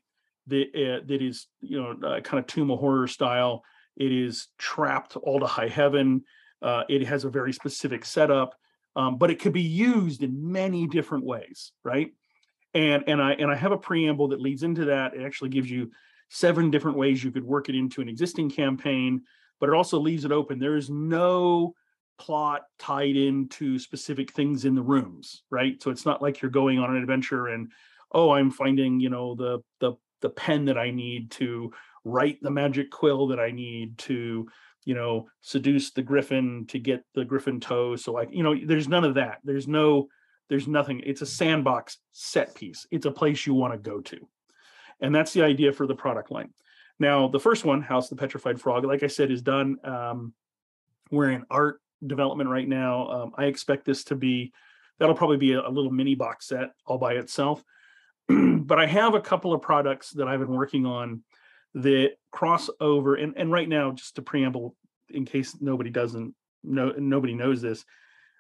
that uh, that is, you know, uh, kind of Tomb of Horror style. It is trapped all to high heaven. Uh, it has a very specific setup, um, but it could be used in many different ways, right? And and I and I have a preamble that leads into that. It actually gives you seven different ways you could work it into an existing campaign, but it also leaves it open. There is no plot tied into specific things in the rooms, right? So it's not like you're going on an adventure and, oh, I'm finding, you know, the the the pen that I need to write the magic quill that I need to, you know, seduce the griffin to get the griffin toe. So like, you know, there's none of that. There's no, there's nothing. It's a sandbox set piece. It's a place you want to go to. And that's the idea for the product line. Now, the first one, House of the Petrified Frog, like I said, is done. Um, we're in art development right now. Um, I expect this to be, that'll probably be a, a little mini box set all by itself. But I have a couple of products that I've been working on that cross over. And, and right now, just to preamble, in case nobody doesn't know, nobody knows this,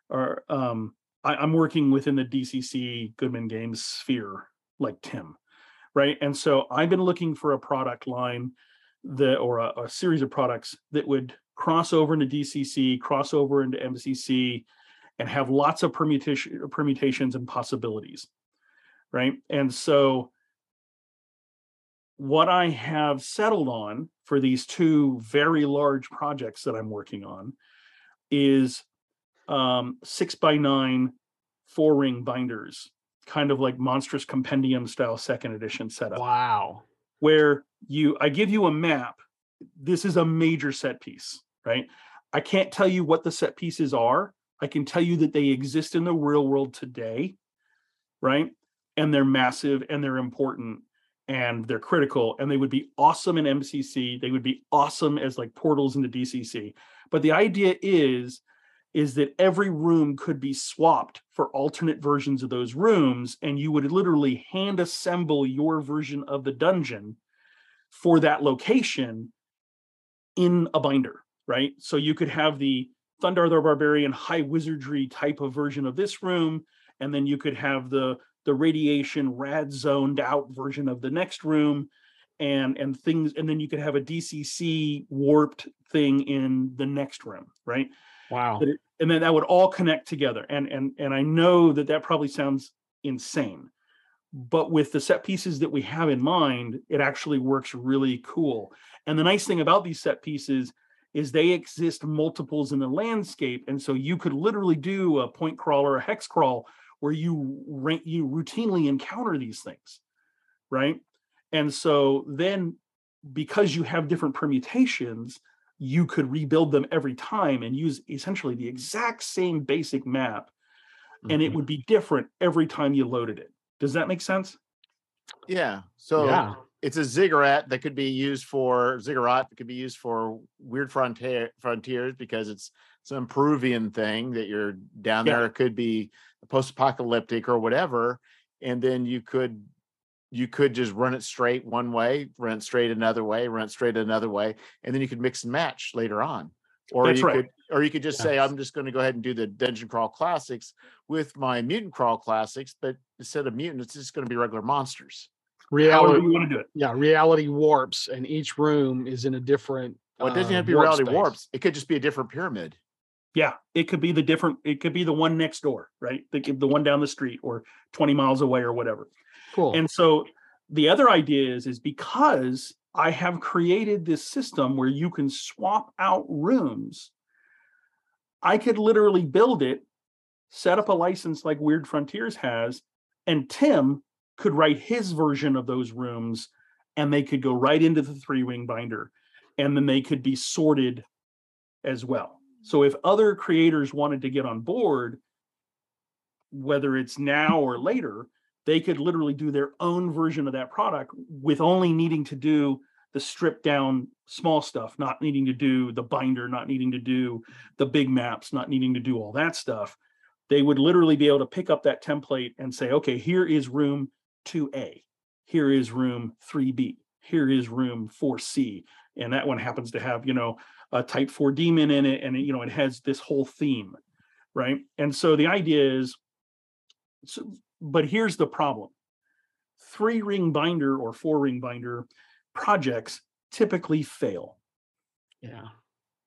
or um, I, I'm working within the D C C Goodman Games sphere, like Tim, right? And so I've been looking for a product line that, or a, a series of products that would cross over into D C C, cross over into M C C, and have lots of permutation, permutations and possibilities, right? And so what I have settled on for these two very large projects that I'm working on is um, six by nine, four ring binders, kind of like Monstrous Compendium style second edition setup. Wow. Where you, I give you a map. This is a major set piece, right? I can't tell you what the set pieces are. I can tell you that they exist in the real world today, right? And they're massive and they're important and they're critical and they would be awesome in M C C. They would be awesome as like portals into D C C. But the idea is, is that every room could be swapped for alternate versions of those rooms, and you would literally hand assemble your version of the dungeon for that location in a binder, right? So you could have the Thundar the Barbarian high wizardry type of version of this room, and then you could have the the radiation rad zoned out version of the next room, and and things, and then you could have a D C C warped thing in the next room, right? Wow. But it, and then that would all connect together. And and and I know that that probably sounds insane, but with the set pieces that we have in mind, it actually works really cool. And the nice thing about these set pieces is they exist multiples in the landscape, and so you could literally do a point crawl or a hex crawl where you you routinely encounter these things, right? And so then, because you have different permutations, you could rebuild them every time and use essentially the exact same basic map, mm-hmm. and it would be different every time you loaded it. Does that make sense? Yeah. So yeah. It's a ziggurat that could be used for ziggurat. It could be used for Weird Frontier Frontiers because it's some Peruvian thing that you're down yeah. there. It could be post-apocalyptic or whatever, and then you could you could just run it straight one way, run it straight another way, run it straight another way, and then you could mix and match later on. Or That's you right. could, or you could just yes. say, I'm just going to go ahead and do the Dungeon Crawl Classics with my Mutant Crawl Classics, but instead of mutant, it's just going to be regular monsters. Reality, you want to do it? Yeah, reality warps, and each room is in a different. Well, it doesn't uh, have to be warp reality space. warps. It could just be a different pyramid. Yeah, it could be the different. It could be the one next door, right? The, the one down the street, or twenty miles away, or whatever. Cool. And so the other idea is, is because I have created this system where you can swap out rooms, I could literally build it, set up a license like Weird Frontiers has, and Tim could write his version of those rooms, and they could go right into the three-ring binder, and then they could be sorted as well. So if other creators wanted to get on board, whether it's now or later, they could literally do their own version of that product with only needing to do the stripped down small stuff, not needing to do the binder, not needing to do the big maps, not needing to do all that stuff. They would literally be able to pick up that template and say, okay, here is room two A, here is room three B, here is room four C. And that one happens to have, you know, a type four demon in it. And, it, you know, it has this whole theme, right? And so the idea is, so, but here's the problem. Three ring binder or four ring binder projects typically fail. Yeah.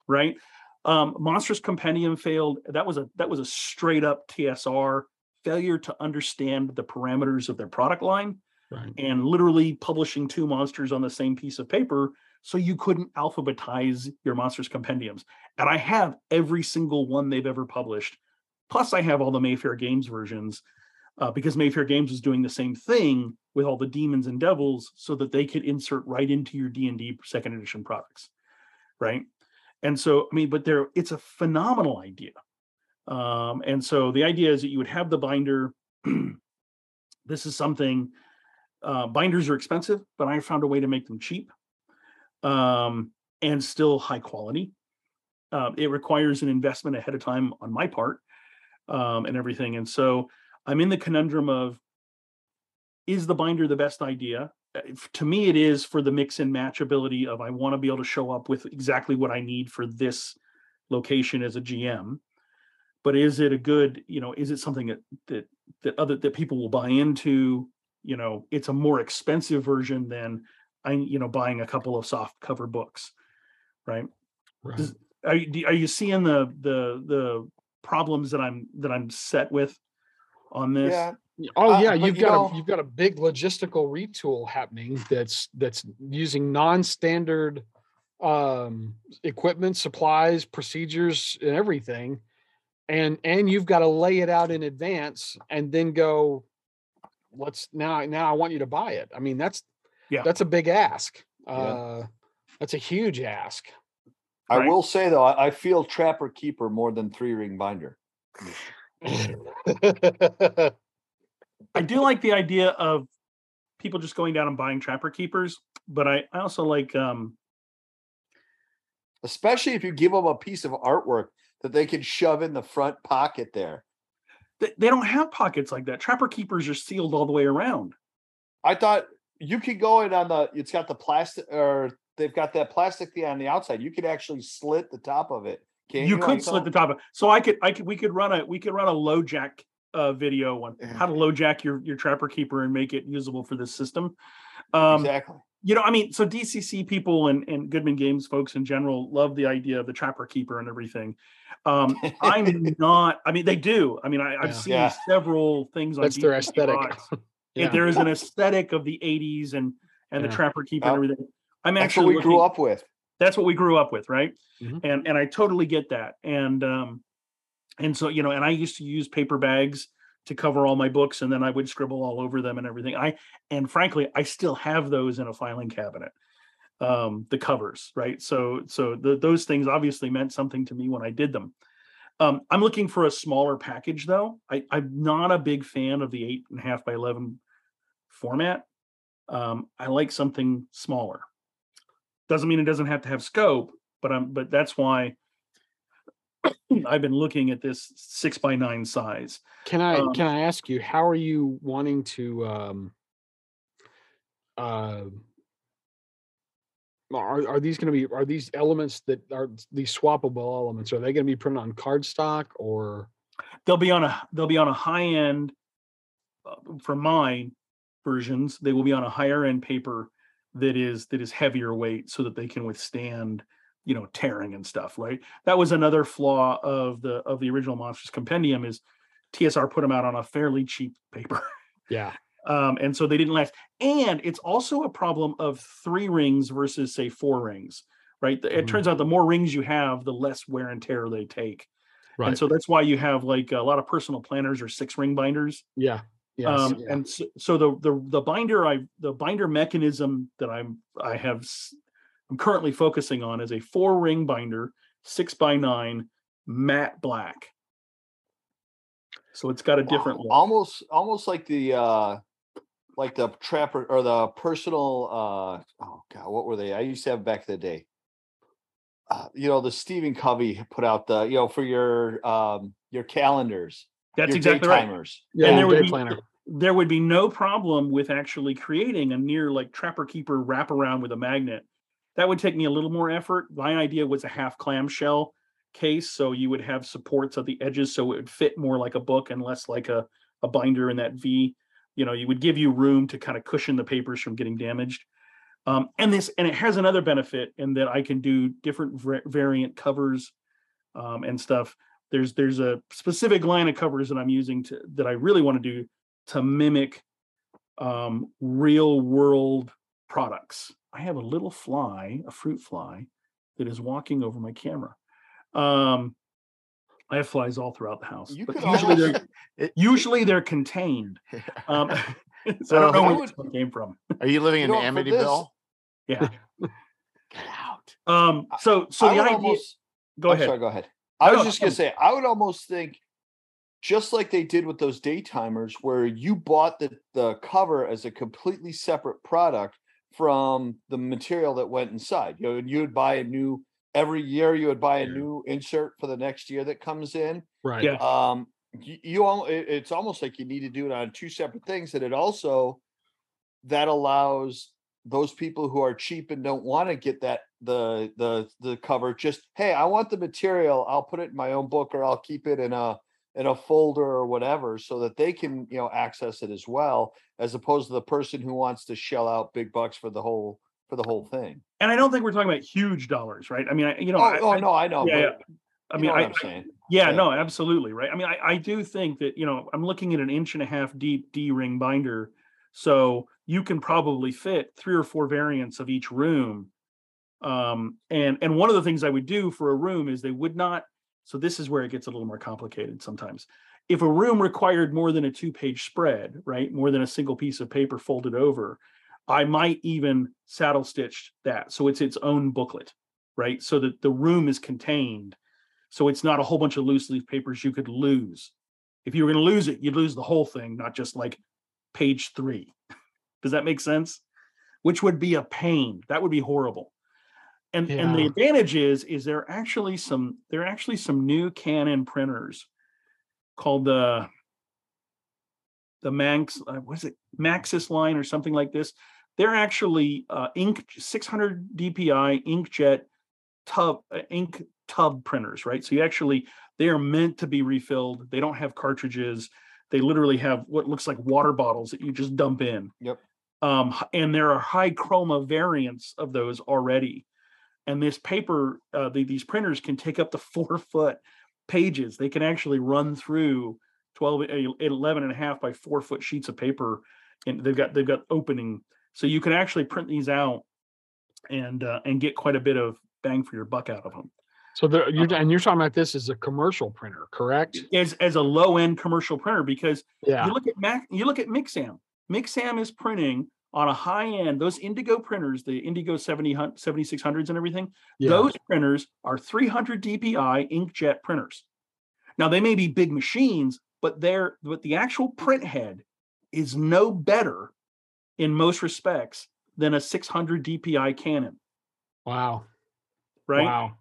Right. Um, Monstrous Compendium failed. That was a, that was a straight up T S R failure to understand the parameters of their product line, right, and literally publishing two monsters on the same piece of paper. So you couldn't alphabetize your Monstrous Compendiums. And I have every single one they've ever published. Plus I have all the Mayfair Games versions, uh, because Mayfair Games was doing the same thing with all the demons and devils so that they could insert right into your D and D second edition products, right? And so, I mean, but there, it's a phenomenal idea. Um, and so the idea is that you would have the binder. This is something, uh, binders are expensive, but I found a way to make them cheap um, and still high quality. Uh, it requires an investment ahead of time on my part um, and everything. And so I'm in the conundrum of, is the binder the best idea? To me, it is, for the mix and match ability of I want to be able to show up with exactly what I need for this location as a G M. But is it a good, you know, is it something that that that other that people will buy into? You know, it's a more expensive version than I, you know, buying a couple of soft cover books, right? Right. Does, are you, are you seeing the the the problems that I'm that I'm set with on this? Yeah. Oh yeah, uh, you've you got know, a, you've got a big logistical retool happening that's that's using non-standard um, equipment, supplies, procedures, and everything, and and you've got to lay it out in advance and then go, let's now now I want you to buy it. I mean that's yeah that's a big ask. Uh, yeah. That's a huge ask. I right? will say though, I, I feel Trapper Keeper more than three ring binder. I do like the idea of people just going down and buying Trapper Keepers, but I, I also like, um, especially if you give them a piece of artwork that they can shove in the front pocket there. They, they don't have pockets like that. Trapper Keepers are sealed all the way around. I thought you could go in on the, it's got the plastic, or they've got that plastic thing on the outside. You could actually slit the top of it. Can you, you could slit the top of it. So I could, I could, we could run a, we could run a low jack Uh, video on how to low jack your your Trapper Keeper and make it usable for this system. Um, exactly. You know, I mean, so D C C people and, and Goodman Games folks in general love the idea of the Trapper Keeper and everything. Um, I'm not. I mean, they do. I mean, I, I've yeah. seen yeah. several things on that's D C C their aesthetic. yeah. There is an aesthetic of the eighties and and yeah. the Trapper Keeper well, and everything. I'm that's actually what we looking, grew up with. That's what we grew up with, right? Mm-hmm. And and I totally get that. And um, And so, you know, and I used to use paper bags to cover all my books, and then I would scribble all over them and everything. I, and frankly, I still have those in a filing cabinet, um, the covers, right? So, so the, those things obviously meant something to me when I did them. Um, I'm looking for a smaller package though. I, I'm not a big fan of the eight and a half by eleven format. Um, I like something smaller. Doesn't mean it doesn't have to have scope, but I'm, but that's why I've been looking at this six by nine size. Can I um, can I ask you, how are you wanting to? Um, uh, are are these going to be? Are these elements that are these swappable elements? Are they going to be printed on cardstock, or they'll be on a they'll be on a high end? Uh, for my versions, they will be on a higher end paper that is that is heavier weight, so that they can withstand, you know, tearing and stuff, right? That was another flaw of the of the original Monstrous Compendium, is T S R put them out on a fairly cheap paper. Yeah. Um, and so they didn't last. And it's also a problem of three rings versus, say, four rings, right? It mm. turns out the more rings you have, the less wear and tear they take. Right. And so that's why you have, like, a lot of personal planners or six ring binders. Yeah. Yes. Um, yeah. And so, so the the the binder I the binder mechanism that I'm I have. I'm currently focusing on is a four ring binder, six by nine, matte black. So it's got a different, almost, look. almost like the uh, like the trapper or the personal, uh, oh God, what were they? I used to have back in the day. Uh, you know, the Stephen Covey put out the, you know, for your um, your calendars. That's your exactly right. Timers. Yeah, and there would, be, there would be no problem with actually creating a near like Trapper Keeper wraparound with a magnet. That would take me a little more effort. My idea was a half clamshell case, so you would have supports at the edges, so it would fit more like a book and less like a, a binder in that V. You know, you would give you room to kind of cushion the papers from getting damaged. Um, and this, and it has another benefit in that I can do different v- variant covers um, and stuff. There's there's a specific line of covers that I'm using to, that I really want to do to mimic um, real world products. I have a little fly, a fruit fly, that is walking over my camera. Um, I have flies all throughout the house, you but usually they're, it, usually they're contained. Um, so I don't know where would, this one came from. Are you living in you know, Amityville? Yeah. Get out. Um, so so I the idea. Almost, go I'm ahead. Sorry, go ahead. I no, was just no, gonna no. say, I would almost think, just like they did with those daytimers, where you bought the, the cover as a completely separate product from the material that went inside. You know, and you would buy a new every year. You would buy a yeah. new insert for the next year that comes in. Right. Yeah. Um, you, you all, it, it's almost like you need to do it on two separate things. And it also that allows those people who are cheap and don't want to get that the the the cover, just, hey, I want the material, I'll put it in my own book, or I'll keep it in a in a folder or whatever, so that they can, you know, access it as well, as opposed to the person who wants to shell out big bucks for the whole for the whole thing. And I don't think we're talking about huge dollars, right? I mean, I, you know, oh, I, oh I, no, I know. Yeah, but yeah. I mean, you know what I'm saying. I, yeah, yeah, no, absolutely, right. I mean, I, I do think that, you know, I'm looking at an inch and a half deep D-ring binder, so you can probably fit three or four variants of each room. Um, and, and one of the things I would do for a room is they would not, so this is where it gets a little more complicated sometimes. If a room required more than a two-page spread, right, more than a single piece of paper folded over, I might even saddle stitch that, so it's its own booklet, right, so that the room is contained. So it's not a whole bunch of loose leaf papers you could lose. If you were going to lose it, you'd lose the whole thing, not just like page three. Does that make sense? Which would be a pain. That would be horrible. And, yeah. and the advantage is, is there are actually some there are actually some new Canon printers called the the Manx uh, what is it Maxis line or something like this. They're actually uh, ink six hundred D P I inkjet tub uh, ink tub printers, right? So you actually they are meant to be refilled. They don't have cartridges. They literally have what looks like water bottles that you just dump in. Yep. Um, and there are high chroma variants of those already. And this paper, uh, the, these printers can take up to four foot pages. They can actually run through twelve, eleven and a half by four foot sheets of paper. And they've got, they've got opening. So you can actually print these out and, uh, and get quite a bit of bang for your buck out of them. So there, you're, and you're talking about this as a commercial printer, correct? As, as a low end commercial printer, because yeah. you look at Mac, you look at Mixam, Mixam is printing on a high-end, those Indigo printers, the Indigo seventy, seventy-six hundreds and everything, yeah. those printers are three hundred D P I inkjet printers. Now, they may be big machines, but they're but the actual printhead is no better in most respects than a six hundred D P I Canon. Wow. Right? Wow.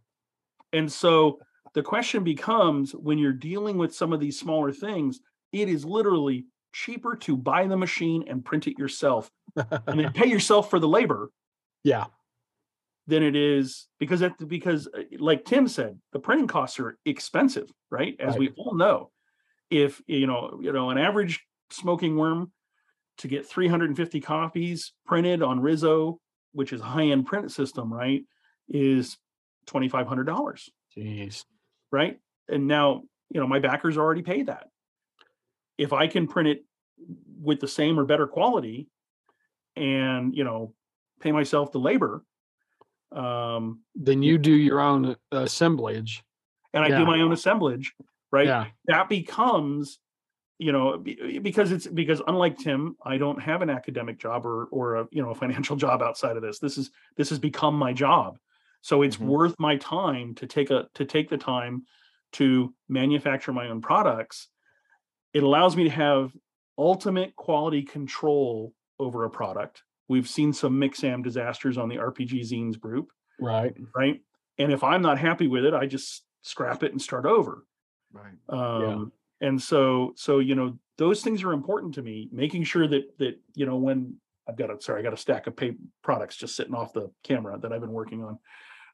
And so the question becomes, when you're dealing with some of these smaller things, it is literally cheaper to buy the machine and print it yourself and then pay yourself for the labor yeah than it is, because that because like Tim said, the printing costs are expensive, right? As right. we all know, if you know you know an average smoking worm to get three hundred fifty copies printed on Rizzo, which is a high-end print system, right, is twenty-five hundred dollars. Jeez. Right? And now, you know, my backers already paid that. If I can print it with the same or better quality and, you know, pay myself the labor. Um, then you do your own assemblage. And I yeah. do my own assemblage, right? Yeah. That becomes, you know, because it's because unlike Tim, I don't have an academic job or, or a, you know, a financial job outside of this. This is, this has become my job. So it's mm-hmm. worth my time to take a, to take the time to manufacture my own products. It allows me to have ultimate quality control over a product. We've seen some Mixam disasters on the R P G Zines group. Right. Right. And if I'm not happy with it, I just scrap it and start over. Right. Um, yeah. And so, so, you know, those things are important to me, making sure that, that, you know, when I've got a, sorry, I got a stack of paper products just sitting off the camera that I've been working on.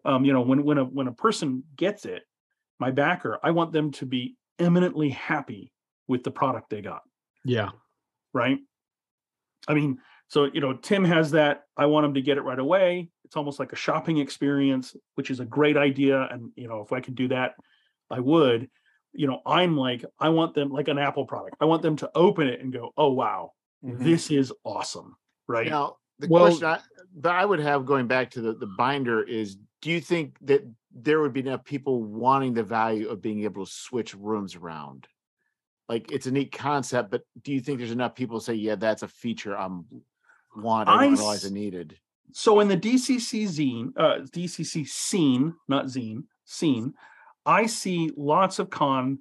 Um, you know, when, when a, when a person gets it, my backer, I want them to be eminently happy with the product they got. Yeah. Right. I mean, so, you know, Tim has that, I want him to get it right away. It's almost like a shopping experience, which is a great idea. And, you know, if I could do that, I would. You know, I'm like, I want them, like an Apple product, I want them to open it and go, oh, wow, mm-hmm. this is awesome. Right. Now, the well, question I, that I would have going back to the, the binder is, do you think that there would be enough people wanting the value of being able to switch rooms around? Like, it's a neat concept, but do you think there's enough people to say, yeah, that's a feature I'm want, I didn't realize I needed? So in the D C C zine, uh, D C C scene, not zine, scene, I see lots of con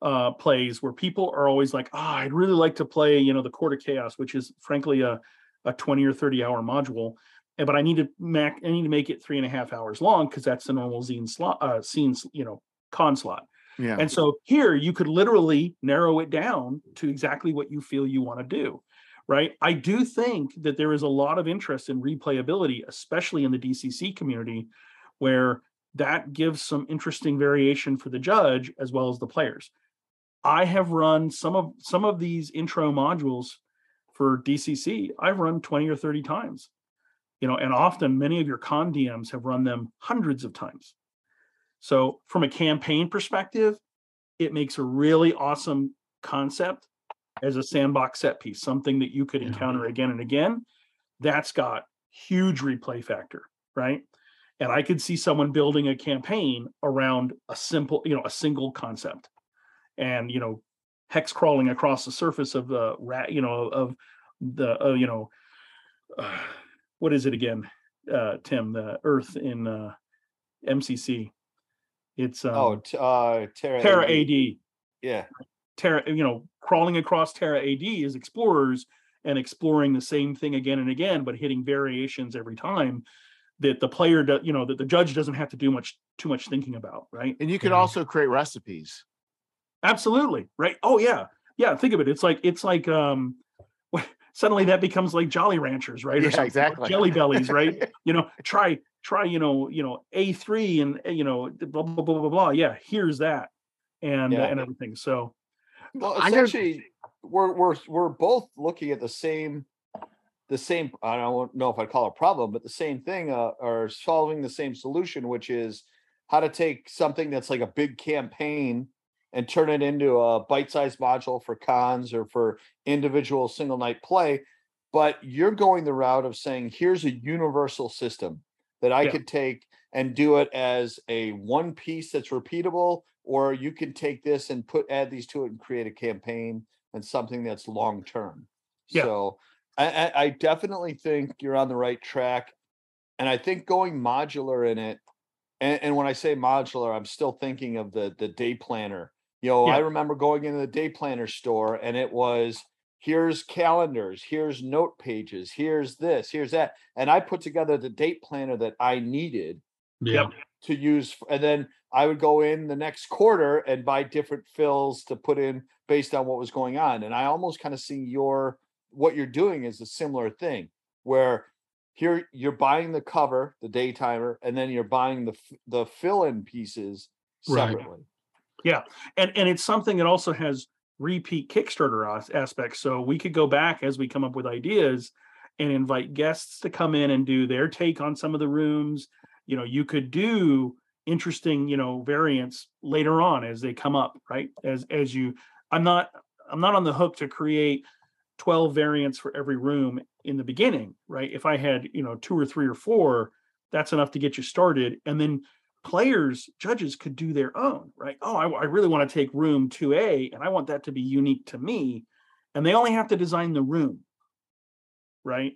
uh, plays where people are always like, ah, oh, I'd really like to play, you know, the Court of Chaos, which is frankly a, a twenty or thirty hour module. But I need to mac, I need to make it three and a half hours long because that's the normal zine slot, uh, scene, you know, con slot. Yeah. And so here you could literally narrow it down to exactly what you feel you want to do. Right. I do think that there is a lot of interest in replayability, especially in the D C C community, where that gives some interesting variation for the judge as well as the players. I have run some of some of these intro modules for D C C. I've run twenty or thirty times, you know, and often many of your con D Ms have run them hundreds of times. So from a campaign perspective, it makes a really awesome concept as a sandbox set piece, something that you could yeah. encounter again and again. That's got huge replay factor, right? And I could see someone building a campaign around a simple, you know, a single concept, and, you know, hex crawling across the surface of the rat, you know, of the, uh, you know, uh, what is it again, uh, Tim, the Earth in uh, M C C? It's um, oh, t- uh, Terra, Terra A D. A D. Yeah. Terra, you know, crawling across Terra A D is explorers and exploring the same thing again and again, but hitting variations every time that the player, do, you know, that the judge doesn't have to do much, too much thinking about, right? And you could yeah. also create recipes. Absolutely, right? Oh yeah, yeah. Think of it. It's like it's like um, suddenly that becomes like Jolly Ranchers, right? Yeah, or exactly. Or Jelly Bellies, right? You know, try try you know you know A three and you know blah blah blah blah blah. Yeah, here's that and yeah. uh, and everything. So. Well, essentially, we're we're we're both looking at the same, the same. I don't know if I'd call it a problem, but the same thing, uh, or solving the same solution, which is how to take something that's like a big campaign and turn it into a bite-sized module for cons or for individual single-night play. But you're going the route of saying, here's a universal system that I yeah. could take and do it as a one piece that's repeatable. Or you can take this and put add these to it and create a campaign and something that's long term. Yeah. So I, I definitely think you're on the right track. And I think going modular in it, and, and when I say modular, I'm still thinking of the, the day planner. You know, yeah. I remember going into the day planner store and it was, here's calendars, here's note pages, here's this, here's that. And I put together the date planner that I needed. Yep. To use, and then I would go in the next quarter and buy different fills to put in based on what was going on. And I almost kind of see your what you're doing is a similar thing, where here you're buying the cover, the day timer, and then you're buying the the fill-in pieces separately. Right. Yeah, and and it's something that also has repeat Kickstarter aspects. So we could go back as we come up with ideas and invite guests to come in and do their take on some of the rooms. You know, you could do interesting, you know, variants later on as they come up, right? As as you, I'm not, I'm not on the hook to create twelve variants for every room in the beginning, right? If I had, you know, two or three or four, that's enough to get you started. And then players, judges could do their own, right? Oh, I, I really want to take room two A, and I want that to be unique to me. And they only have to design the room, right?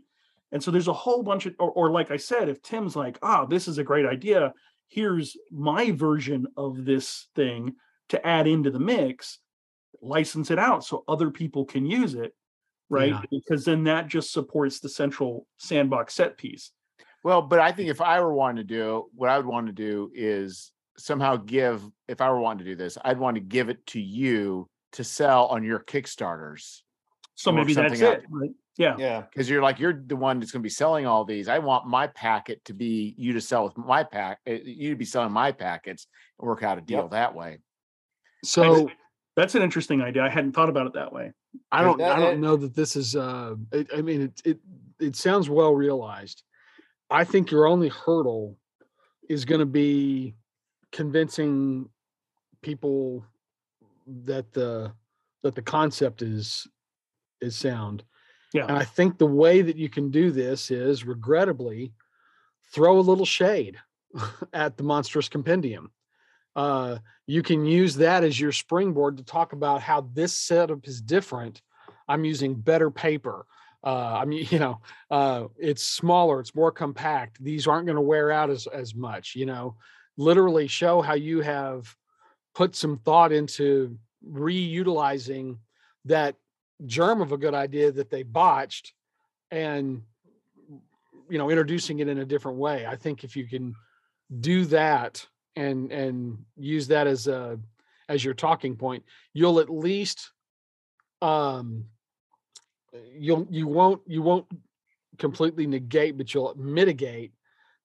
And so there's a whole bunch of, or, or like I said, if Tim's like, ah, oh, this is a great idea, here's my version of this thing to add into the mix, license it out so other people can use it. right? Yeah. Because then that just supports the central sandbox set piece. Well, but I think if I were wanting to do, what I would want to do is somehow give, if I were wanting to do this, I'd want to give it to you to sell on your Kickstarters. So maybe that's out. it, right? Yeah. Yeah. Because you're like, you're the one that's going to be selling all these. I want my packet to be you to sell with my pack, you to be selling my packets and work out a deal yep. that way. So just, that's an interesting idea. I hadn't thought about it that way. I don't, that, I don't know that this is, uh, it, I mean, it, it, it sounds well realized. I think your only hurdle is going to be convincing people that the, that the concept is, is sound. Yeah. And I think the way that you can do this is, regrettably, throw a little shade at the Monstrous Compendium. Uh, you can use that as your springboard to talk about how this setup is different. I'm using better paper. Uh, I mean, you know, uh, it's smaller, it's more compact. These aren't going to wear out as, as much, you know, literally show how you have put some thought into reutilizing that germ of a good idea that they botched and, you know, introducing it in a different way. I think if you can do that and and use that as a as your talking point, you'll at least um you'll you won't you won't completely negate, but you'll mitigate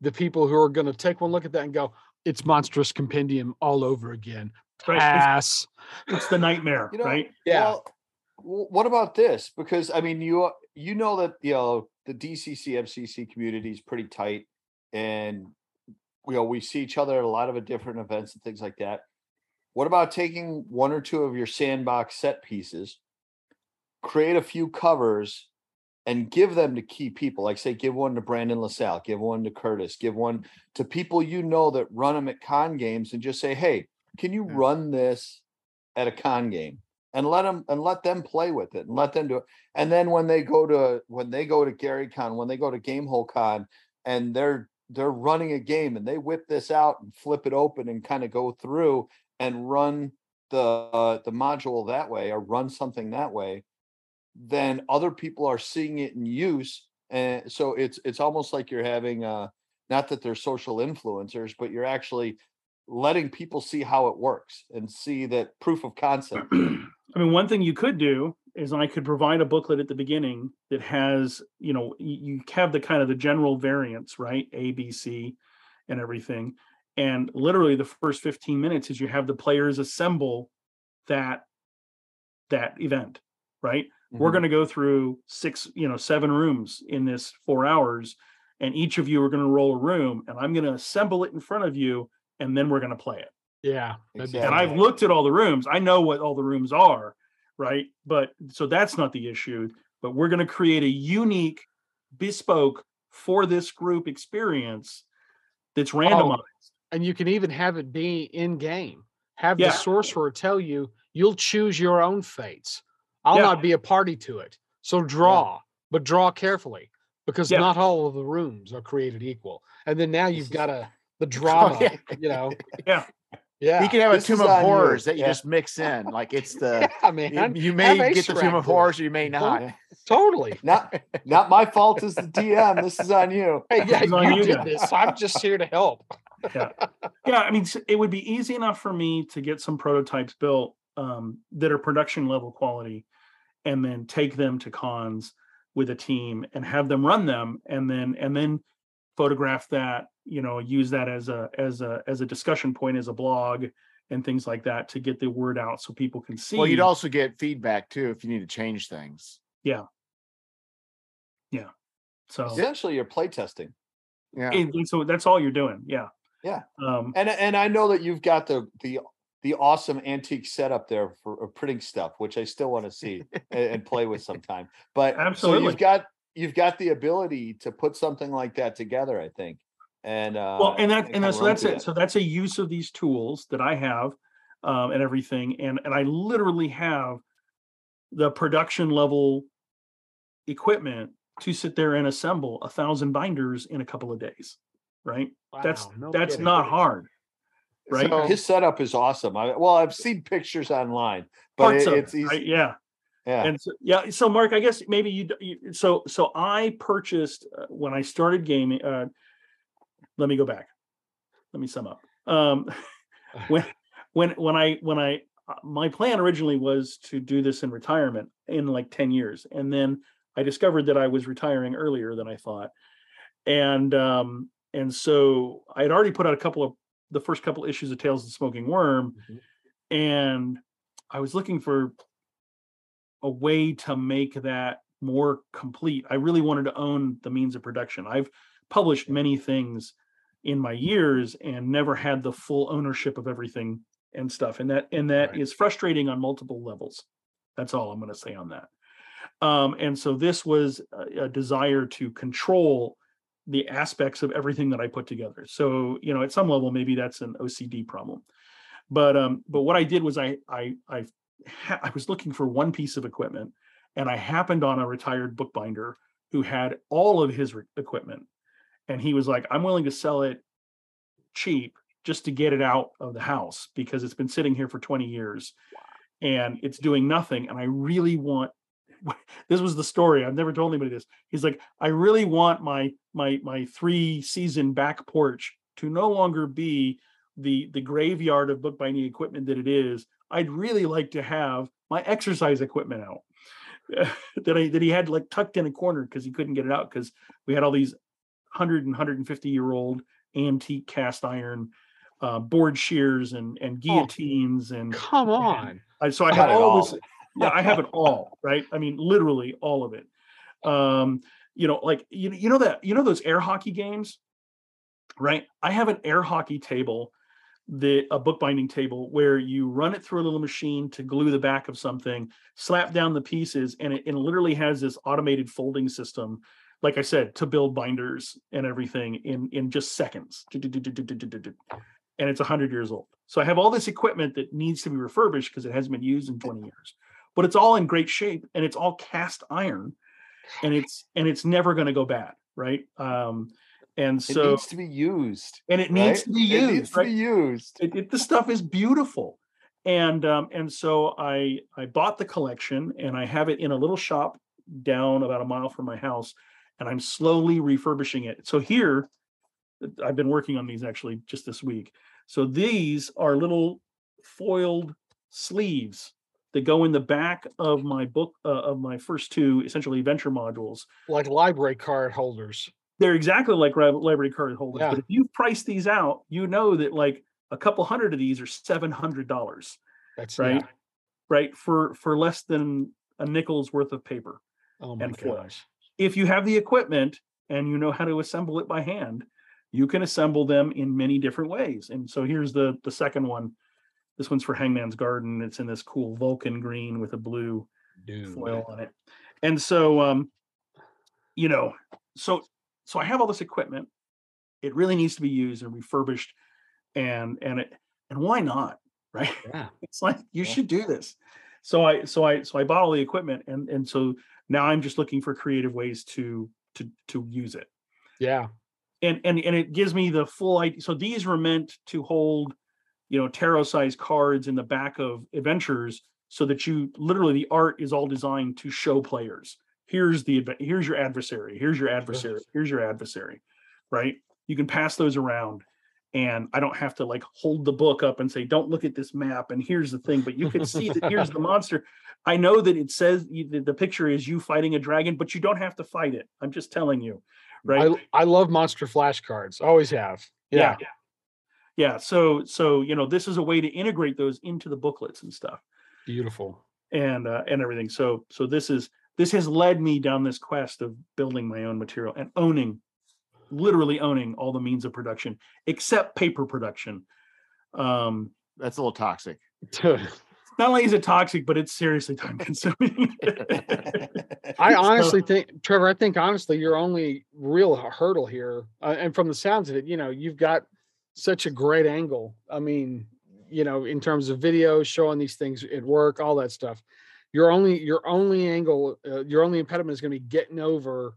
the people who are going to take one look at that and go, it's Monstrous Compendium all over again. Right. Ass. It's, it's the nightmare, you know, right? Yeah. Well, what about this? Because I mean, you you know that you know the D C C M C C community is pretty tight, and you know we see each other at a lot of different events and things like that. What about taking one or two of your sandbox set pieces, create a few covers, and give them to key people? Like say, give one to Brandon LaSalle, give one to Curtis, give one to people you know that run them at con games, and just say, hey, can you run this at a con game? And let them and let them play with it and let them do it. And then when they go to when they go to GaryCon, when they go to GameholeCon, and they're they're running a game and they whip this out and flip it open and kind of go through and run the uh, the module that way or run something that way, then other people are seeing it in use. And so it's it's almost like you're having uh not that they're social influencers, but you're actually letting people see how it works and see that proof of concept. I mean, one thing you could do is I could provide a booklet at the beginning that has, you know, you have the kind of the general variants, right? A, B, C, and everything. And literally the first fifteen minutes is you have the players assemble that, that event, right? Mm-hmm. We're going to go through six, you know, seven rooms in this four hours. And each of you are going to roll a room and I'm going to assemble it in front of you. And then we're going to play it. Yeah. Exactly. And I've looked at all the rooms. I know what all the rooms are, right? But so that's not the issue. But we're going to create a unique, bespoke for this group experience that's randomized. Oh, and you can even have it be in game. Have yeah. the sorcerer tell you, you'll choose your own fates. I'll yeah. not be a party to it. So draw, yeah. but draw carefully because yeah. not all of the rooms are created equal. And then now you've got a the drama, oh, yeah. you know. Yeah. Yeah. You can have this a Tomb of Horrors that you yeah. just mix in. Like it's the yeah, man. You, you may get the Tomb of Horrors or you may not. Yeah. Totally. Not not my fault as the D M. This is on you. Hey, yeah, you, on you did this. I'm just here to help. Yeah. Yeah. I mean, it would be easy enough for me to get some prototypes built um, that are production level quality and then take them to cons with a team and have them run them and then and then photograph that, you know, use that as a as a as a discussion point, as a blog and things like that to get the word out so people can see. Well, you'd also get feedback too if you need to change things. Yeah. Yeah. So essentially you're playtesting. Yeah. And, and so that's all you're doing. Yeah. Yeah. Um and and I know that you've got the the the awesome antique setup there for printing stuff, which I still want to see and, and play with sometime. But absolutely so you've got You've got the ability to put something like that together, I think. And uh, well, and that and that, so that's it. That. So that's a use of these tools that I have um, and everything. And and I literally have the production level equipment to sit there and assemble a thousand binders in a couple of days. Right. Wow, that's no that's kidding. not hard. Right. So his setup is awesome. I, well, I've seen pictures online, but it, it's it, easy. Right? Yeah. Yeah. And so, yeah. So Mark, I guess maybe you, you so, so I purchased uh, when I started gaming, uh, let me go back. Let me sum up. Um, when, when, when I, when I, uh, my plan originally was to do this in retirement in like ten years. And then I discovered that I was retiring earlier than I thought. And, um, and so I had already put out a couple of the first couple issues of Tales of the Smoking Worm. Mm-hmm. And I was looking for a way to make that more complete. I really wanted to own the means of production. I've published many things in my years and never had the full ownership of everything and stuff. And that, and that right. is frustrating on multiple levels. That's all I'm going to say on that. Um, and so this was a, a desire to control the aspects of everything that I put together. So, you know, at some level, maybe that's an O C D problem. But um, but what I did was I I I, ha- I was looking for one piece of equipment, and I happened on a retired bookbinder who had all of his re- equipment, and he was like, "I'm willing to sell it cheap just to get it out of the house because it's been sitting here for twenty years, wow. and it's doing nothing, and I really want." This was the story. I've never told anybody this. He's like, "I really want my my my three season back porch to no longer be the the graveyard of bookbinding equipment that it is. I'd really like to have my exercise equipment out that I that he had like tucked in a corner because he couldn't get it out because we had all these one hundred and one hundred fifty year old antique cast iron uh, board shears and and guillotines oh, and come on. And I, so I had all, all this. Yeah, I have it all, right? I mean, literally all of it. Um, you know, like you, you know that you know those air hockey games, right? I have an air hockey table, the a bookbinding table where you run it through a little machine to glue the back of something, slap down the pieces, and it, it literally has this automated folding system. Like I said, to build binders and everything in in just seconds. And it's a hundred years old. So I have all this equipment that needs to be refurbished because it hasn't been used in twenty years. But it's all in great shape and it's all cast iron and it's and it's never going to go bad, right? Um, and so it needs to be used. And it needs right? to be used. It needs right? to be used. It, it, the stuff is beautiful. And um, and so I I bought the collection and I have it in a little shop down about a mile from my house, and I'm slowly refurbishing it. So here, I've been working on these actually just this week. So these are little foiled sleeves that go in the back of my book uh, of my first two essentially adventure modules, like library card holders. They're exactly like library card holders. Yeah. But if you've priced these out, you know that like a couple hundred of these are seven hundred dollars. That's right, yeah. right for for less than a nickel's worth of paper. Oh my and gosh! If you have the equipment and you know how to assemble it by hand, you can assemble them in many different ways. And so here's the the second one. This one's for Hangman's Garden. It's in this cool Vulcan green with a blue Dude. foil on it. And so, um, you know, so so I have all this equipment. It really needs to be used and refurbished. And and it and why not, right? Yeah. It's like you yeah. should do this. So I so I so I bought all the equipment, and and so now I'm just looking for creative ways to to to use it. Yeah. And and and it gives me the full idea. So these were meant to hold, you know, tarot sized cards in the back of adventures so that you literally the art is all designed to show players. Here's the, here's your adversary. Here's your adversary. Here's your adversary, right? You can pass those around and I don't have to like hold the book up and say, don't look at this map. And here's the thing, but you can see that here's the monster. I know that it says the picture is you fighting a dragon, but you don't have to fight it. I'm just telling you, right? I, I love monster flashcards. Always have. Yeah. yeah. Yeah, so so you know this is a way to integrate those into the booklets and stuff. Beautiful. And uh, and everything. So so this is this has led me down this quest of building my own material and owning, literally owning all the means of production except paper production. Um, That's a little toxic. Not only is it toxic, but it's seriously time consuming. I honestly think, Trevor, I think honestly your only real hurdle here, uh, and from the sounds of it, you know, you've got such a great angle. I mean, you know, in terms of video, showing these things at work, all that stuff. Your only, your only angle, uh, your only impediment is going to be getting over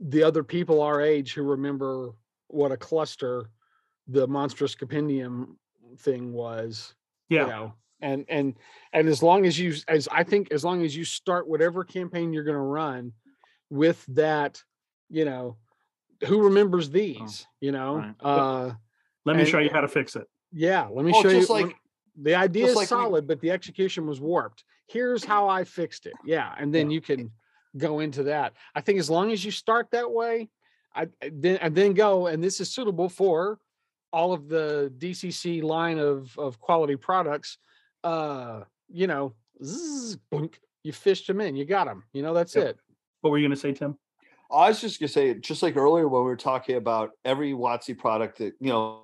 the other people our age who remember what a cluster the Monstrous Compendium thing was. Yeah, you know, And and and as long as you, as I think, as long as you start whatever campaign you're going to run with that, you know, who remembers these, oh, you know? Right. Uh, let me and, show you how to fix it. Yeah, let me oh, show just you. Like, the idea is like solid, we, but the execution was warped. Here's how I fixed it. Yeah, and then yeah. you can go into that. I think as long as you start that way, I then and then go, and this is suitable for all of the D C C line of of quality products. Uh, you know, zzz, boink, you fished them in, you got them. You know, that's yep. it. What were you going to say, Tim? I was just going to say, just like earlier when we were talking about every W O T C product that, you know,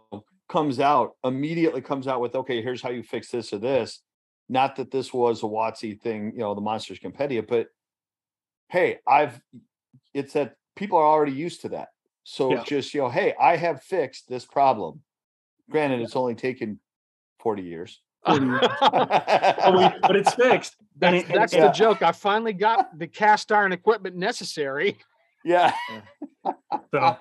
comes out, immediately comes out with, okay, here's how you fix this or this. Not that this was a W O T C thing, you know, the Monstrous Compendium, but hey, I've, it's that people are already used to that. So yeah. just, you know, hey, I have fixed this problem. Granted, yeah. it's only taken forty years. oh, we, but it's fixed. That's, it, that's it, the yeah. joke. I finally got the cast iron equipment necessary. Yeah. so,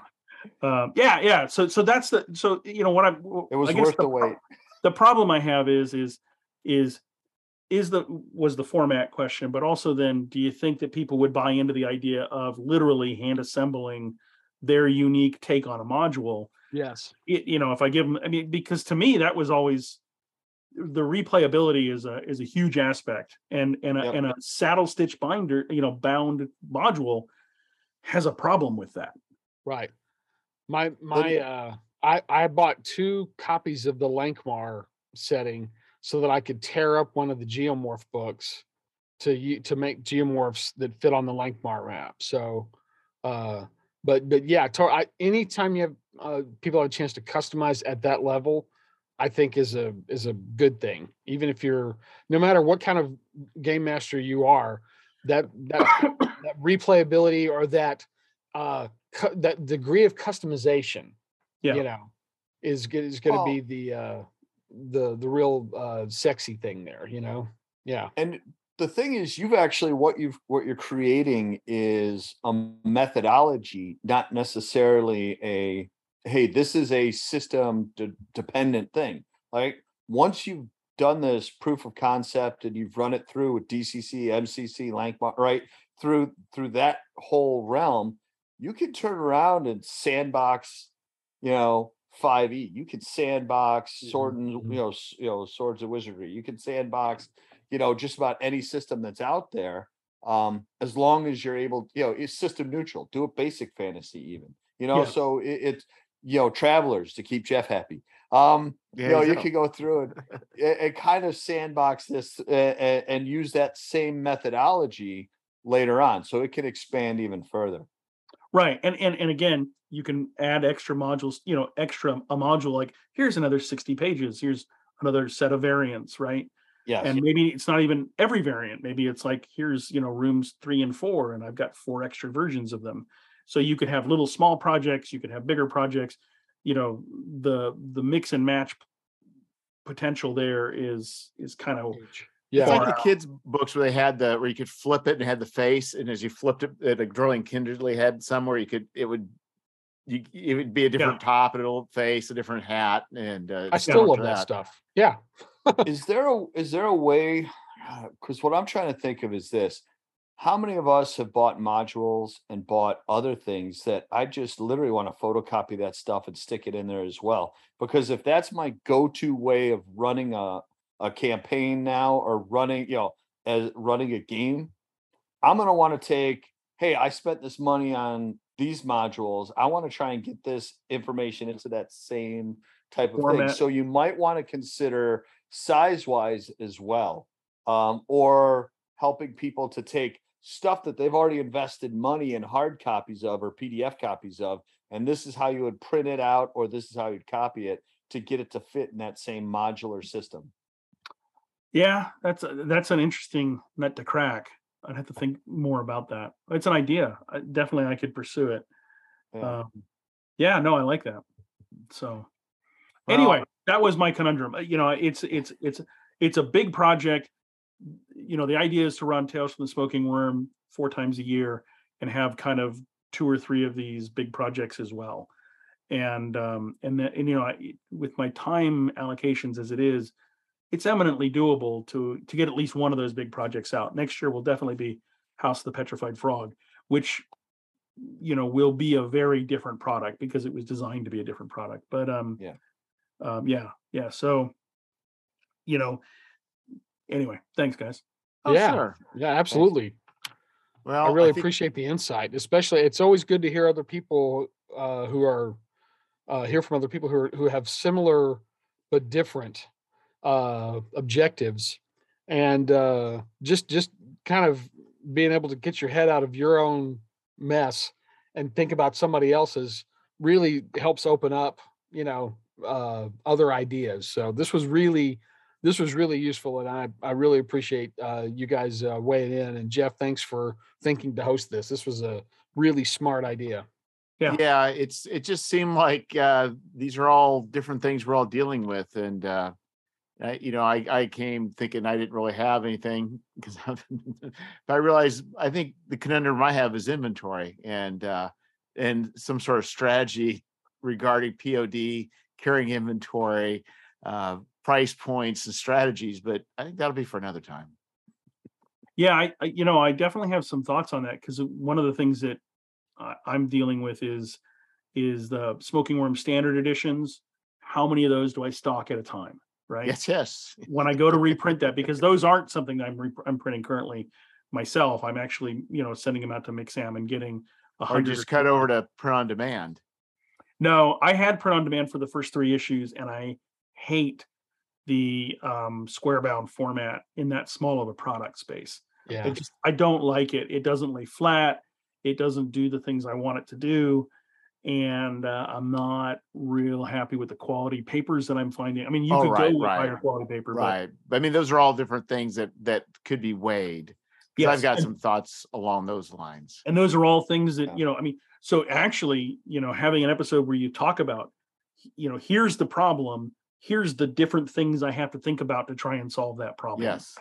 um, yeah, yeah. So, so that's the. So you know what I. It was I worth the, the wait. The problem I have is, is, is, is the was the format question, but also then, do you think that people would buy into the idea of literally hand assembling their unique take on a module? Yes. It, you know, if I give them, I mean, because to me that was always. The replayability is a is a huge aspect, and and a, yep. and a saddle stitch binder, you know, bound module has a problem with that. Right. My my uh, I I bought two copies of the Lankhmar setting so that I could tear up one of the Geomorph books to to make Geomorphs that fit on the Lankhmar map. So, uh, but but yeah, I, anytime you have uh, people have a chance to customize at that level. I think is a is a good thing. Even if you're, no matter what kind of game master you are, that that, that replayability or that uh, cu- that degree of customization, yeah. you know, is is going to oh. be the uh, the the real uh, sexy thing there. You know, yeah. And the thing is, you've actually what you've what you're creating is a methodology, not necessarily a. Hey, this is a system de- dependent thing. Like once you've done this proof of concept and you've run it through with D C C, M C C, Lankhmar, right through through that whole realm, you can turn around and sandbox, you know, five E. You can sandbox sword and you know you know swords of wizardry. You can sandbox, you know, just about any system that's out there, um, as long as you're able. You know, it's system neutral. Do a basic fantasy even. You know, yeah. so it, it's. You know, travelers to keep Jeff happy. Um, yeah, you know, you can go through and, and kind of sandbox this and, and use that same methodology later on, so it can expand even further. Right, and and and again, you can add extra modules. You know, extra a module like here's another sixty pages. Here's another set of variants, right? Yeah, and maybe it's not even every variant. Maybe it's like here's you know rooms three and four, and I've got four extra versions of them. So you could have little small projects, you could have bigger projects, you know, the the mix and match potential there is is kind of yeah. It's like the kids' books where they had the where you could flip it and had the face, and as you flipped it, a growing Kindersley had somewhere you could it would you it would be a different yeah. top, an old face, a different hat, and uh, I still love that stuff. Yeah, is there a is there a way? Because what I'm trying to think of is this. How many of us have bought modules and bought other things that I just literally want to photocopy that stuff and stick it in there as well? Because if that's my go-to way of running a, a campaign now or running, you know, as running a game, I'm going to want to take, hey, I spent this money on these modules. I want to try and get this information into that same type of format. Thing. So you might want to consider size-wise as well, um, or helping people to take stuff that they've already invested money in hard copies of or P D F copies of, and this is how you would print it out or this is how you'd copy it to get it to fit in that same modular system. Yeah, that's a, that's an interesting nut to crack. I'd have to think more about that. It's an idea. I, definitely I could pursue it. Yeah. Um, yeah, no, I like that. So well, anyway, that was my conundrum. You know, it's it's it's it's a big project. You know, the idea is to run Tales from the Smoking Worm four times a year and have kind of two or three of these big projects as well. And, um, and, the, and you know, I, with my time allocations as it is, it's eminently doable to to get at least one of those big projects out. Next year will definitely be House of the Petrified Frog, which, you know, will be a very different product because it was designed to be a different product. But um, yeah, um, yeah, yeah. So, you know, anyway, thanks, guys. Oh, yeah, sure. Yeah, absolutely. Thanks. Well, I really I think... appreciate the insight. Especially, it's always good to hear other people uh, who are uh, hear from other people who are, who have similar but different uh, objectives, and uh, just just kind of being able to get your head out of your own mess and think about somebody else's really helps open up, you know, uh, other ideas. So this was really. This was really useful, and I, I really appreciate uh, you guys uh, weighing in. And Jeff, thanks for thinking to host this. This was a really smart idea. Yeah, yeah. It's it just seemed like uh, these are all different things we're all dealing with, and uh, I, you know, I, I came thinking I didn't really have anything because I realized I think the conundrum I have is inventory and uh, and some sort of strategy regarding P O D, carrying inventory. Uh, price points and strategies, but I think that'll be for another time. Yeah, I, I you know, I definitely have some thoughts on that because one of the things that uh, I'm dealing with is is the Smoking Worm standard editions. How many of those do I stock at a time, right? Yes, yes. When I go to reprint that, because those aren't something that I'm, re- I'm printing currently myself. I'm actually, you know, sending them out to Mixam and getting a hundred. Or just cut over to print on demand. No, I had print on demand for the first three issues, and I hate the um, square bound format in that small of a product space. Yeah, I just I don't like it. It doesn't lay flat. It doesn't do the things I want it to do, and uh, I'm not real happy with the quality papers that I'm finding. I mean, you oh, could right, go with right. higher quality paper, right? But I mean, those are all different things that that could be weighed. Yes, I've got and, some thoughts along those lines, and those are all things that yeah. you know. I mean, so actually, you know, having an episode where you talk about, you know, here's the problem. Here's the different things I have to think about to try and solve that problem. Yes.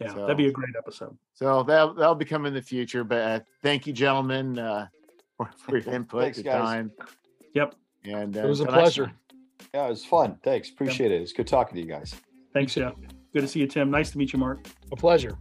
Yeah, so, that'd be a great episode. So that, that'll be coming in the future, but uh, thank you, gentlemen, uh, for, for your input. Thanks, guys. Time. Yep. And uh, it was a pleasure. Yeah, it was fun. Thanks. Appreciate yep. it. It's good talking to you guys. Thanks, Jeff. Good to see you, Tim. Nice to meet you, Mark. A pleasure.